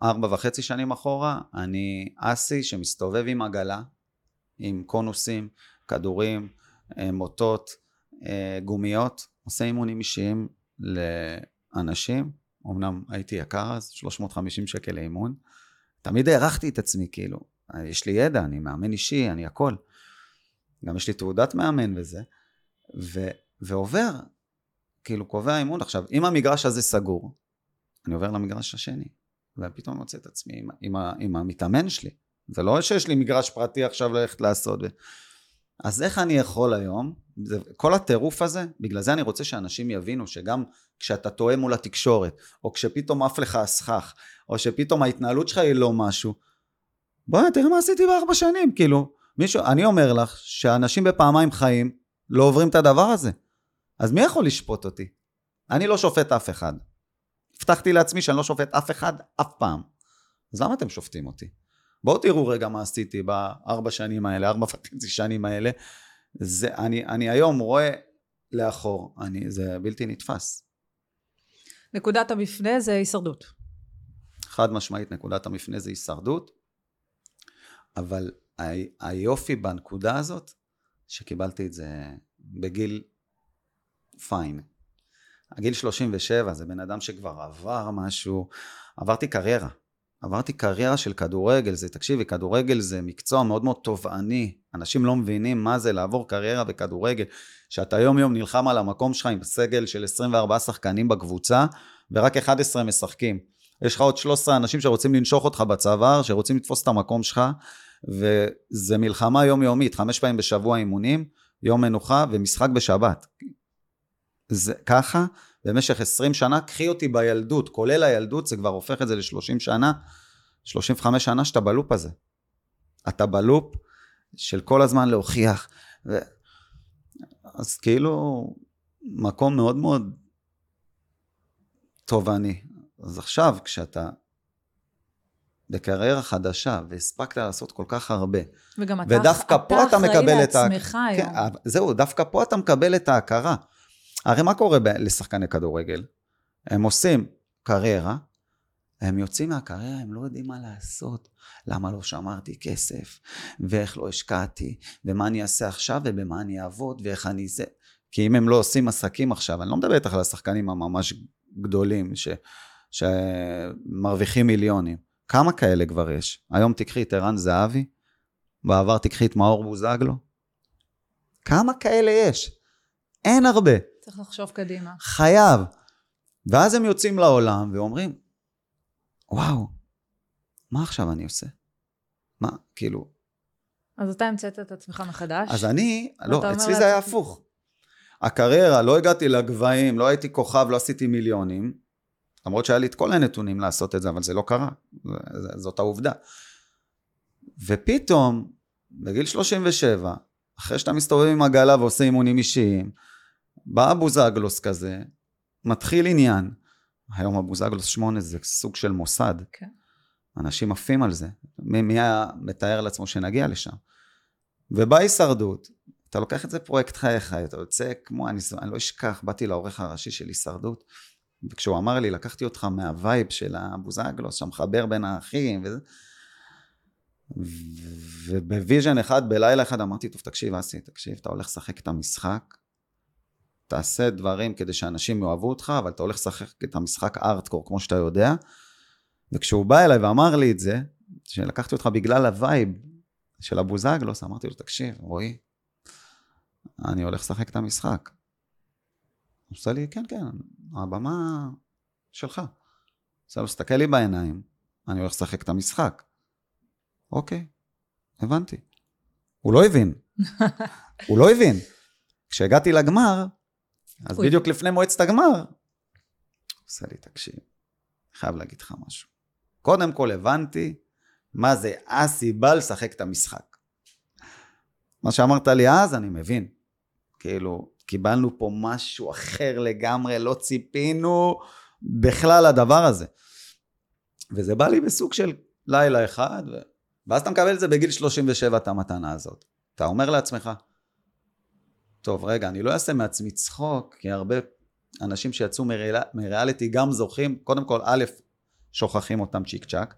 ארבע וחצי שנים אחורה, אני אסי שמסתובב עם עגלה, עם קונוסים, כדורים, מוטות, גומיות, עושה אימונים אישיים לאנשים, אמנם הייתי יקר אז, שלוש מאות וחמישים שקל לאימון, תמיד הערכתי את עצמי כאילו, יש לי ידע, אני מאמן אישי, אני הכל, גם יש לי תעודת מאמן וזה, ו, ועובר, כאילו קובע אימון. עכשיו, אם המגרש הזה סגור, אני עובר למגרש השני, ופתאום מוצא את עצמי עם, עם, עם המתאמן שלי, זה לא שיש לי מגרש פרטי עכשיו ללכת לעשות, ו... אז איך אני יכול היום, זה, כל הטירוף הזה, בגלל זה אני רוצה שאנשים יבינו, שגם כשאתה טועה מול התקשורת, או כשפתאום אף לך הסכך, או שפתאום ההתנהלות שלך היא לא משהו, בוא תראה מה עשיתי בארבע שנים, כאילו, מישהו, אני אומר לך שאנשים בפעמיים חיים לא עוברים את הדבר הזה. אז מי יכול לשפוט אותי? אני לא שופט אף אחד. הבטחתי לעצמי שאני לא שופט אף אחד אף פעם. אז למה אתם שופטים אותי? בואו תראו רגע מה עשיתי בארבע שנים האלה, ארבע וחצי שנים האלה. זה, אני, אני היום רואה לאחור, אני, זה בלתי נתפס. נקודת המפנה זה הישרדות. חד משמעית, נקודת המפנה זה הישרדות, אבל... היופי בנקודה הזאת, שקיבלתי את זה בגיל פיין. הגיל שלושים ושבע, זה בן אדם שכבר עבר משהו, עברתי קריירה, עברתי קריירה של כדורגל, זה, תקשיבי, כדורגל זה מקצוע מאוד מאוד תובעני, אנשים לא מבינים מה זה לעבור קריירה בכדורגל, שאתה יום יום נלחם על המקום שלך עם סגל של עשרים וארבעה שחקנים בקבוצה, ורק אחד עשר משחקים. יש לך עוד שלושה עשר אנשים שרוצים לנשוך אותך בצוואר, שרוצים לתפוס את המקום שלך, וזה מלחמה יומיומית, חמש פעמים בשבוע אימונים, יום מנוחה ומשחק בשבת. זה ככה, במשך עשרים שנה, קחי אותי בילדות, כולל הילדות, זה כבר הופך את זה ל-שלושים שנה, שלושים וחמש שנה שאתה בלופ הזה. אתה בלופ של כל הזמן להוכיח. ו... אז כאילו, מקום מאוד מאוד טוב אני. אז עכשיו, כשאתה... בקריירה חדשה, והספקת לעשות כל כך הרבה. וגם אתה, ודווקא אתה, פה אתה מקבל את... עצמך ה... היום. כן, זהו, דווקא פה אתה מקבל את ההכרה. הרי מה קורה ב... לשחקני כדורגל? הם עושים קריירה, הם יוצאים מהקריירה, הם לא יודעים מה לעשות, למה לא שמרתי כסף, ואיך לא השקעתי, ומה אני אעשה עכשיו, ובמה אני אעבוד, ואיך אני זה, כי אם הם לא עושים עסקים עכשיו, אני לא מדבר איתך על השחקנים הממש גדולים, ש... שמרוויחים מיליונים, כמה כאלה כבר יש? היום תקחי את ערן זהבי, בעבר תקחי את מאור בוזגלו, כמה כאלה יש? אין הרבה. צריך לחשוב קדימה. חייב. ואז הם יוצאים לעולם ואומרים, וואו, מה עכשיו אני עושה? מה, כאילו... אז אתה המצאת את עצמך מחדש? אז אני, לא, אצלי זה היה הפוך. הקריירה, לא הגעתי לגבהים, לא הייתי כוכב, לא עשיתי מיליונים, למרות שהיה לי את כל הנתונים לעשות את זה, אבל זה לא קרה, זאת העובדה. ופתאום, בגיל שלושים ושבע, אחרי שאתה מסתובב עם הגלה ועושה אימונים אישיים, בא הבוזגלוס כזה, מתחיל עניין. היום הבוזגלוס שמונה זה סוג של מוסד. Okay. אנשים עפים על זה. מי, מי היה מתאר לעצמו שנגיע לשם? ובא הישרדות. אתה לוקח את זה פרויקט חייך, אתה יוצא כמו, אני, אני לא אשכח, באתי לעורך הראשי של הישרדות, וכשהוא אמר לי, לקחתי אותך מהווייב של הבוזגלוס, שמחבר בין האחים וזה, ובוויז'ן אחד, בלילה אחד, אמרתי, טוב, תקשיב, אסי, תקשיב, אתה הולך לשחק את המשחק, תעשה דברים כדי שאנשים יאהבו אותך, אבל אתה הולך לשחק את המשחק ארטקור, כמו שאתה יודע, וכשהוא בא אליי ואמר לי את זה, שלקחתי אותך בגלל הווייב של הבוזגלוס, אמרתי לו, תקשיב, רואי, אני הולך לשחק את המשחק. הוא עושה לי, כן, כן, הבמה שלך. עושה לו, תסתכל לי בעיניים, אני הולך לשחק את המשחק. אוקיי, הבנתי. הוא לא הבין. הוא לא הבין. כשהגעתי לגמר, אז בדיוק לפני מועצת הגמר, עושה לי, תקשיב, חייב להגיד לך משהו. קודם כל הבנתי, מה זה אסי בא לשחק את המשחק. מה שאמרת לי אז, אני מבין. כאילו, קיבלנו פה משהו אחר לגמרי, לא ציפינו בכלל הדבר הזה. וזה בא לי בסוג של לילה אחד, ו... ואז אתה מקבל את זה בגיל שלושים ושבע, את המתנה הזאת. אתה אומר לעצמך, טוב, רגע, אני לא אעשה מעצמי צחוק, כי הרבה אנשים שיצאו מריאליטי גם זוכים, קודם כל, א', שוכחים אותם צ'יק צ'ק,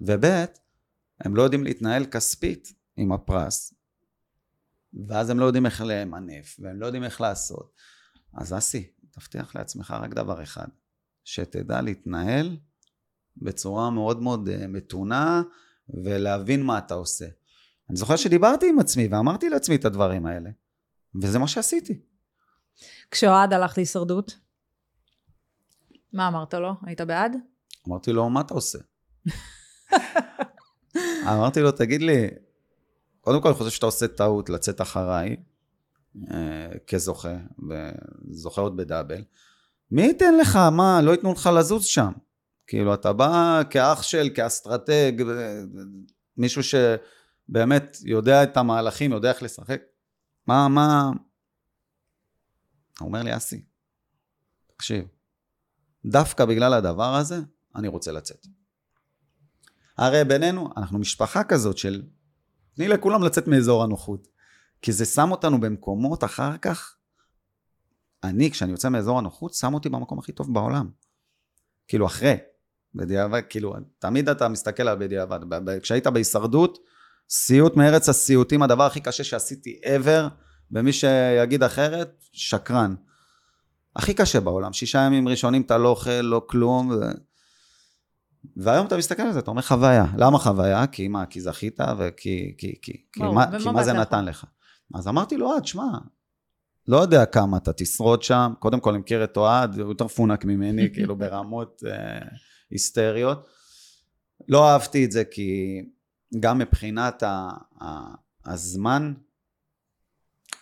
וב', הם לא יודעים להתנהל כספית עם הפרס, ואז הם לא יודעים איך למנף, והם לא יודעים איך לעשות. אז אסי, תבטיח לעצמך רק דבר אחד, שתדע להתנהל בצורה מאוד מאוד מתונה, ולהבין מה אתה עושה. אני זוכר שדיברתי עם עצמי, ואמרתי לעצמי את הדברים האלה. וזה מה שעשיתי. כשאוהד הלך להישרדות, מה אמרת לו? היית בעד? אמרתי לו, מה אתה עושה? אמרתי לו, תגיד לי, קודם כל אני חושב שאתה עושה טעות לצאת אחריי, כזוכה, וזוכה עוד בדאבל. מי ייתן לך? מה? לא ייתנו לך לזוז שם. כאילו אתה בא כאח של, כאסטרטג, מישהו שבאמת יודע את המהלכים, יודע איך לשחק. מה, מה? הוא אומר לי, אסי, תקשיב, דווקא בגלל הדבר הזה, אני רוצה לצאת. הרי בינינו, אנחנו משפחה כזאת של, תני לכולם לצאת מאזור הנוחות, כי זה שם אותנו במקומות אחר כך, אני כשאני יוצא מאזור הנוחות, שם אותי במקום הכי טוב בעולם. כאילו אחרי. בדיעבד, כאילו, תמיד אתה מסתכל על בדיעבד, כשהיית בהישרדות, סיוט מארץ הסיוטים, הדבר הכי קשה שעשיתי ever, ומי שיגיד אחרת, שקרן. הכי קשה בעולם, שישה ימים ראשונים, אתה לא אוכל, לא כלום, ו... והיום אתה מסתכל על זה, אתה אומר חוויה, למה חוויה? כי מה? כי זכית, וכי, כי, כי, בוא, כי, מה, כי מה זה נתן פה? לך? אז אמרתי לו, עד, שמה, לא יודע כמה, אתה תשרוד שם, קודם כל מכיר את אוהד, הוא יותר פונק ממני, כאילו ברמות... היסטריות. לא אהבתי את זה כי גם מבחינת ה- ה- הזמן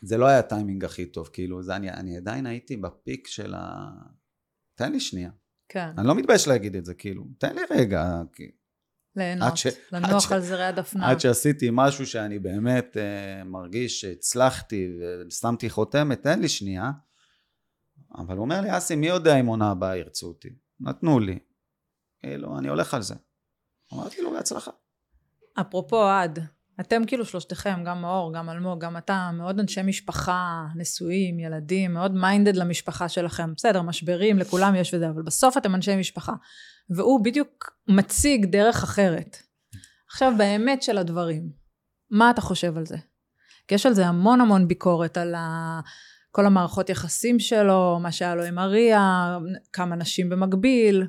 זה לא היה טיימינג הכי טוב, כאילו זה אני, אני עדיין הייתי בפיק של ה... תן לי שנייה. כן. אני לא מתבייש להגיד את זה, כאילו, תן לי רגע. כי... ליהנות, ש... לנוח על זרי הדפנה. עד שעשיתי משהו שאני באמת uh, מרגיש שהצלחתי ושמתי חותמת, תן לי שנייה. אבל הוא אומר לי, אסי, מי יודע אם עונה הבאה ירצו אותי? נתנו לי. אלו, אני הולך על זה. אמרתי לו, בהצלחה. אפרופו עד, אתם כאילו שלושתכם, גם מאור, גם אלמוג, גם אתה, מאוד אנשי משפחה, נשואים, ילדים, מאוד מיינדד למשפחה שלכם. בסדר, משברים, לכולם יש וזה, אבל בסוף אתם אנשי משפחה. והוא בדיוק מציג דרך אחרת. עכשיו, באמת של הדברים, מה אתה חושב על זה? כי יש על זה המון המון ביקורת, על ה... כל המערכות יחסים שלו, מה שהיה לו עם אריה, כמה נשים במקביל,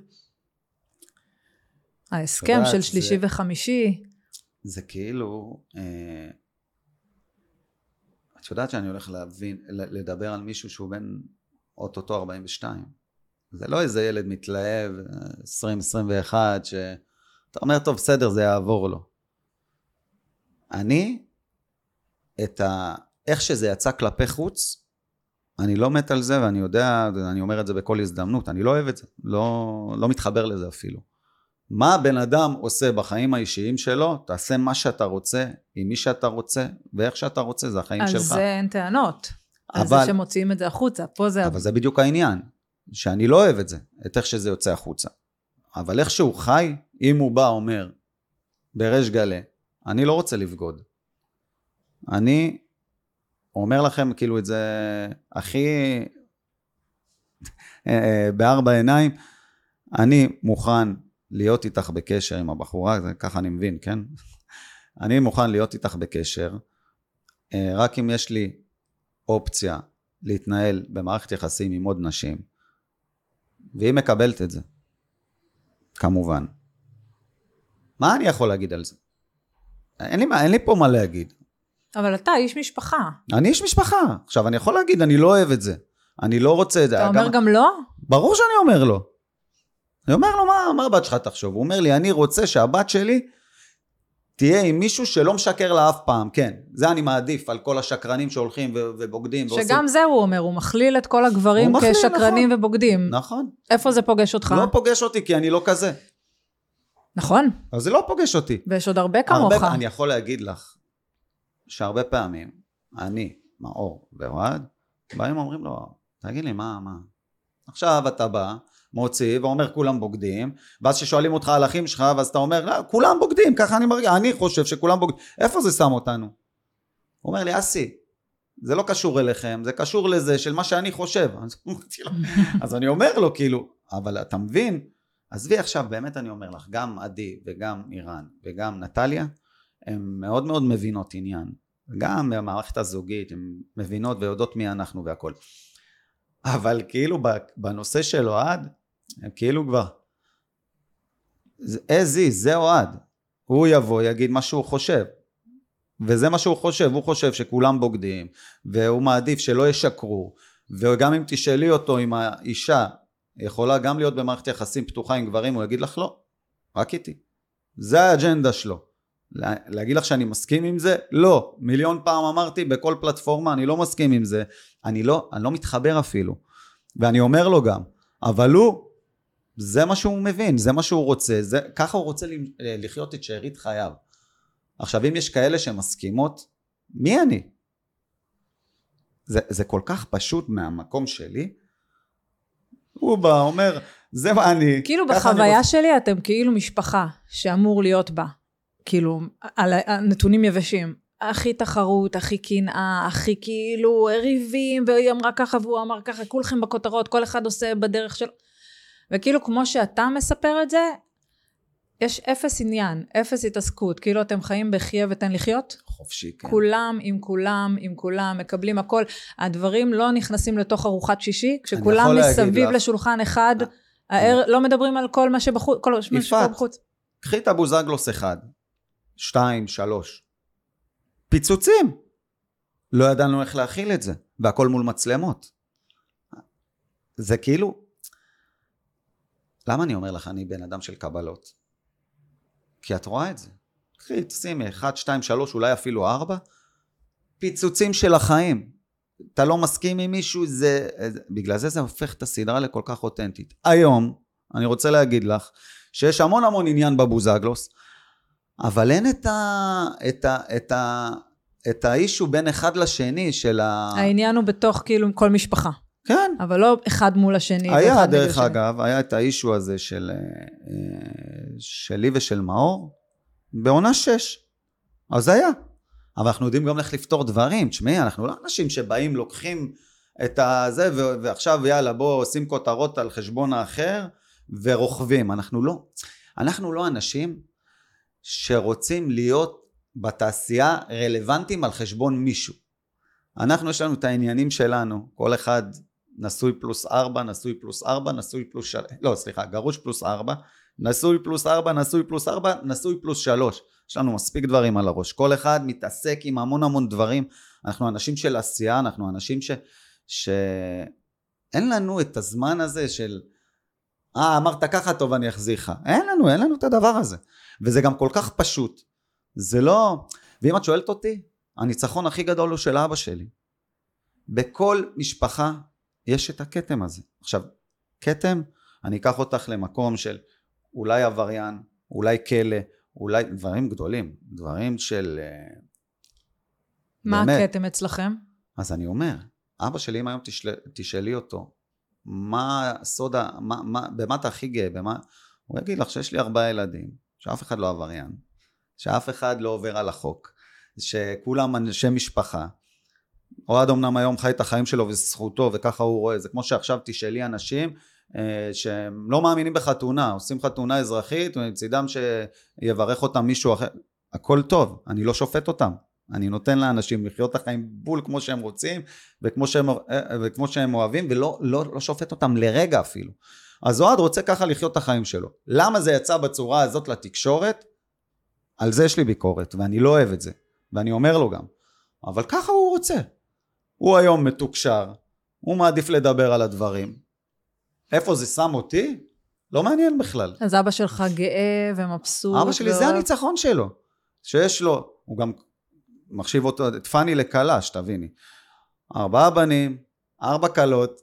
ההסכם של שלישי זה... וחמישי. זה כאילו, אה, את יודעת שאני הולך להבין, לדבר על מישהו שהוא בן אוטוטו ארבעים ושתיים. זה לא איזה ילד מתלהב, עשרים עשרים ואחת, שאתה אומר, טוב, בסדר, זה יעבור לו. אני, את ה... איך שזה יצא כלפי חוץ, אני לא מת על זה, ואני יודע, אני אומר את זה בכל הזדמנות, אני לא אוהב את זה, לא, לא מתחבר לזה אפילו. מה בן אדם עושה בחיים האישיים שלו, תעשה מה שאתה רוצה, עם מי שאתה רוצה, ואיך שאתה רוצה, זה החיים שלך. אז זה אין טענות, על זה שמוציאים את זה החוצה, פה זה... אבל זה בדיוק העניין, שאני לא אוהב את זה, את איך שזה יוצא החוצה. אבל איך שהוא חי, אם הוא בא אומר, ברש גלה, אני לא רוצה לבגוד. אני... אומר לכם כאילו את זה הכי בארבע עיניים, אני מוכן להיות איתך בקשר עם הבחורה, זה ככה אני מבין, כן? אני מוכן להיות איתך בקשר, רק אם יש לי אופציה להתנהל במערכת יחסים עם עוד נשים, והיא מקבלת את זה, כמובן. מה אני יכול להגיד על זה? אין לי, אין לי פה מה להגיד. אבל אתה איש משפחה. אני איש משפחה. עכשיו, אני יכול להגיד, אני לא אוהב את זה. אני לא רוצה את זה. אתה אומר גם לא? ברור שאני אומר לו. אני אומר לו, מה, מה הבת שלך תחשוב? הוא אומר לי, אני רוצה שהבת שלי תהיה עם מישהו שלא משקר לה אף פעם. כן, זה אני מעדיף על כל השקרנים שהולכים ובוגדים. שגם זה הוא אומר, הוא מכליל את כל הגברים כשקרנים ובוגדים. נכון. איפה זה פוגש אותך? לא פוגש אותי, כי אני לא כזה. נכון. אז זה לא פוגש אותי. ויש עוד הרבה כמוך. אני יכול להגיד לך. שהרבה פעמים, אני, מאור ואוהד, באים ואומרים לו, תגיד לי, מה, מה? עכשיו אתה בא, מוציא, ואומר, כולם בוגדים, ואז ששואלים אותך על אחים שלך, ואז אתה אומר, לא, כולם בוגדים, ככה אני מרגיע, אני חושב שכולם בוגדים, איפה זה שם אותנו? הוא אומר לי, אסי, זה לא קשור אליכם, זה קשור לזה של מה שאני חושב. אז אני אומר לו, כאילו, אבל אתה מבין? עזבי עכשיו, באמת אני אומר לך, גם עדי, וגם איראן, וגם נטליה, הן מאוד מאוד מבינות עניין, גם במערכת הזוגית, הן מבינות ויודעות מי אנחנו והכל, אבל כאילו בנושא של אוהד, הם כאילו כבר, איזי, זה אוהד, הוא יבוא, יגיד מה שהוא חושב, וזה מה שהוא חושב, הוא חושב שכולם בוגדים, והוא מעדיף שלא ישקרו, וגם אם תשאלי אותו אם האישה יכולה גם להיות במערכת יחסים פתוחה עם גברים, הוא יגיד לך לא, רק איתי, זה האג'נדה שלו, להגיד לך שאני מסכים עם זה? לא, מיליון פעם אמרתי בכל פלטפורמה אני לא מסכים עם זה, אני לא, אני לא מתחבר אפילו, ואני אומר לו גם, אבל הוא, זה מה שהוא מבין, זה מה שהוא רוצה, זה, ככה הוא רוצה לחיות את שארית חייו. עכשיו אם יש כאלה שמסכימות, מי אני? זה, זה כל כך פשוט מהמקום שלי, הוא בא, אומר, זה מה אני. כאילו בחוויה אני... שלי אתם כאילו משפחה שאמור להיות בה. כאילו, על הנתונים יבשים, הכי תחרות, הכי קנאה, הכי כאילו ריבים, והיא אמרה ככה והוא אמר ככה, כולכם בכותרות, כל אחד עושה בדרך שלו, וכאילו כמו שאתה מספר את זה, יש אפס עניין, אפס התעסקות, כאילו אתם חיים בחיה ותן לחיות? חופשי, כן. כולם עם כולם, עם כולם, מקבלים הכל, הדברים לא נכנסים לתוך ארוחת שישי, כשכולם מסביב לשולחן אחד, לא מדברים על כל מה שבחוץ, כל מה שבחוץ. קחי את הבוזגלוס אחד, שתיים, שלוש, פיצוצים, לא ידענו איך להכיל את זה, והכל מול מצלמות, זה כאילו, למה אני אומר לך, אני בן אדם של קבלות, כי את רואה את זה, קחי, תשימי, אחד, שתיים, שלוש, אולי אפילו ארבע, פיצוצים של החיים, אתה לא מסכים עם מישהו, זה, בגלל זה זה הופך את הסדרה לכל כך אותנטית, היום, אני רוצה להגיד לך, שיש המון המון עניין בבוזגלוס, אבל אין את ה... את ה... את ה... את האישו בין אחד לשני של ה... העניין הוא בתוך כאילו כל משפחה. כן. אבל לא אחד מול השני. היה דרך אגב, היה את האישו הזה של... שלי ושל מאור, בעונה שש. אז זה היה. אבל אנחנו יודעים גם איך לפתור דברים, תשמעי, אנחנו לא אנשים שבאים, לוקחים את הזה, ועכשיו יאללה, בוא עושים כותרות על חשבון האחר, ורוכבים, אנחנו לא, אנחנו לא אנשים שרוצים להיות בתעשייה רלוונטיים על חשבון מישהו. אנחנו יש לנו את העניינים שלנו, כל אחד נשוי פלוס ארבע, נשוי פלוס ארבע, נשוי פלוס שלוש, לא סליחה, גרוש פלוס ארבע, נשוי פלוס ארבע, נשוי פלוס ארבע, נשוי פלוס שלוש, יש לנו מספיק דברים על הראש, כל אחד מתעסק עם המון המון דברים, אנחנו אנשים של עשייה, אנחנו אנשים ש... ש... אין לנו את הזמן הזה של, אה אמרת ככה טוב אני אחזיך, אין לנו, אין לנו את הדבר הזה, וזה גם כל כך פשוט, זה לא, ואם את שואלת אותי, הניצחון הכי גדול הוא של אבא שלי, בכל משפחה יש את הקטם הזה, עכשיו קטם, אני אקח אותך למקום של אולי עבריין, אולי כלא, אולי דברים גדולים, דברים של... מה הקטם אצלכם? אז אני אומר, אבא שלי אם היום תשאל, תשאלי אותו, מה סודה, מה, מה, במה אתה הכי גאה, במה... הוא יגיד לך שיש לי ארבעה ילדים, שאף אחד לא עבריין, שאף אחד לא עובר על החוק, שכולם אנשי משפחה, אוהד אמנם היום חי את החיים שלו וזכותו וככה הוא רואה, זה כמו שעכשיו תשאלי אנשים, שהם לא מאמינים בחתונה, עושים חתונה אזרחית, ומצידם שיברך אותם מישהו אחר, הכל טוב, אני לא שופט אותם, אני נותן לאנשים לחיות החיים בול כמו שהם רוצים, וכמו שהם, וכמו שהם אוהבים, ולא לא, לא שופט אותם לרגע אפילו, אז אוהד רוצה ככה לחיות החיים שלו, למה זה יצא בצורה הזאת לתקשורת? על זה יש לי ביקורת, ואני לא אוהב את זה, ואני אומר לו גם, אבל ככה הוא רוצה, הוא היום מתוקשר, הוא מעדיף לדבר על הדברים, איפה זה שם אותי? לא מעניין בכלל. אז אבא שלך גאה ומבסוט. אבא שלי ו... זה הניצחון שלו. שיש לו, הוא גם מחשיב אותו, את פני לקלש, תביני. ארבעה בנים, ארבע קלות,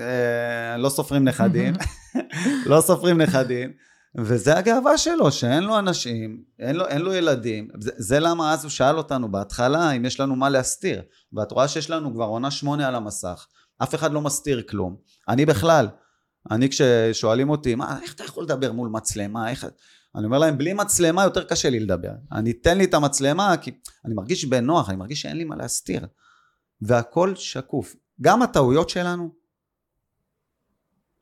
אה, לא סופרים נכדים, לא סופרים נכדים, וזה הגאווה שלו, שאין לו אנשים, אין לו, אין לו ילדים. זה, זה למה אז הוא שאל אותנו בהתחלה, אם יש לנו מה להסתיר. ואת רואה שיש לנו כבר עונה שמונה על המסך. אף אחד לא מסתיר כלום. אני בכלל, אני כששואלים אותי, מה, איך אתה יכול לדבר מול מצלמה? איך... אני אומר להם, בלי מצלמה יותר קשה לי לדבר. אני אתן לי את המצלמה, כי אני מרגיש בנוח, אני מרגיש שאין לי מה להסתיר. והכל שקוף. גם הטעויות שלנו,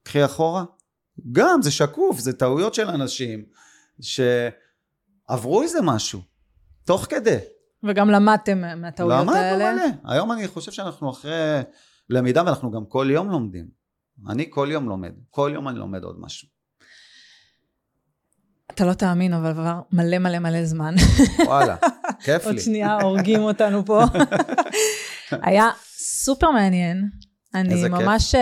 קחי אחורה, גם זה שקוף, זה טעויות של אנשים, שעברו איזה משהו, תוך כדי. וגם למדתם מהטעויות האלה. למדנו מלא. היום אני חושב שאנחנו אחרי... למידה, ואנחנו גם כל יום לומדים. אני כל יום לומד. כל יום אני לומד עוד משהו. אתה לא תאמין, אבל כבר מלא מלא מלא זמן. וואלה, כיף לי. עוד שנייה הורגים אותנו פה. היה סופר מעניין. אני ממש...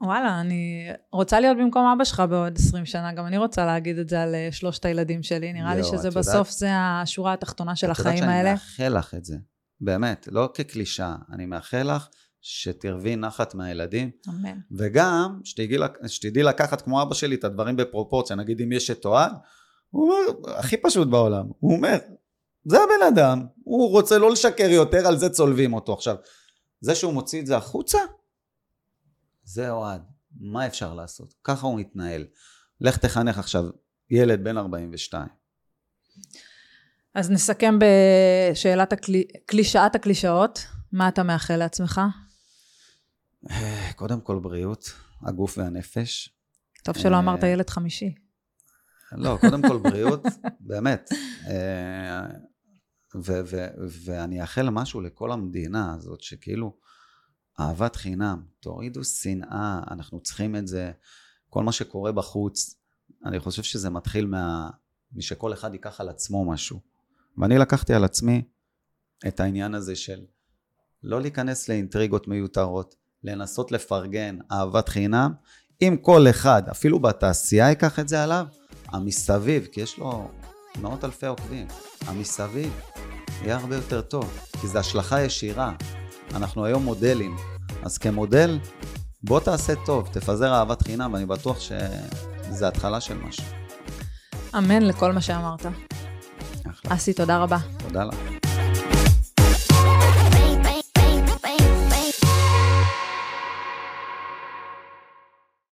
וואלה, אני רוצה להיות במקום אבא שלך בעוד עשרים שנה, גם אני רוצה להגיד את זה על שלושת הילדים שלי. נראה לי שזה בסוף זה השורה התחתונה של החיים האלה. אני מאחל לך את זה. באמת, לא כקלישה, אני מאחל לך שתרבי נחת מהילדים, אמן. וגם שתדעי לקחת כמו אבא שלי את הדברים בפרופורציה, נגיד אם יש שתואר, הוא אומר, הכי פשוט בעולם, הוא אומר, זה הבן אדם, הוא רוצה לא לשקר יותר, על זה צולבים אותו. עכשיו, זה שהוא מוציא את זה החוצה, זה אוהד, מה אפשר לעשות? ככה הוא מתנהל. לך תחנך עכשיו, ילד בן ארבעים ושתיים. אז נסכם בשאלת הקלישאת הקלישאות, מה אתה מאחל לעצמך? קודם כל בריאות, הגוף והנפש. טוב שלא אמרת ילד חמישי. לא, קודם כל בריאות, באמת. ואני אאחל משהו לכל המדינה הזאת, שכאילו אהבת חינם, תורידו שנאה, אנחנו צריכים את זה, כל מה שקורה בחוץ, אני חושב שזה מתחיל משכל אחד ייקח על עצמו משהו. ואני לקחתי על עצמי את העניין הזה של לא להיכנס לאינטריגות מיותרות, לנסות לפרגן אהבת חינם, אם כל אחד, אפילו בתעשייה ייקח את זה עליו, המסביב, כי יש לו מאות אלפי עוקבים, המסביב יהיה הרבה יותר טוב, כי זה השלכה ישירה, אנחנו היום מודלים, אז כמודל בוא תעשה טוב, תפזר אהבת חינם, ואני בטוח שזה התחלה של משהו. אמן לכל מה שאמרת. אסי, תודה רבה. תודה לך.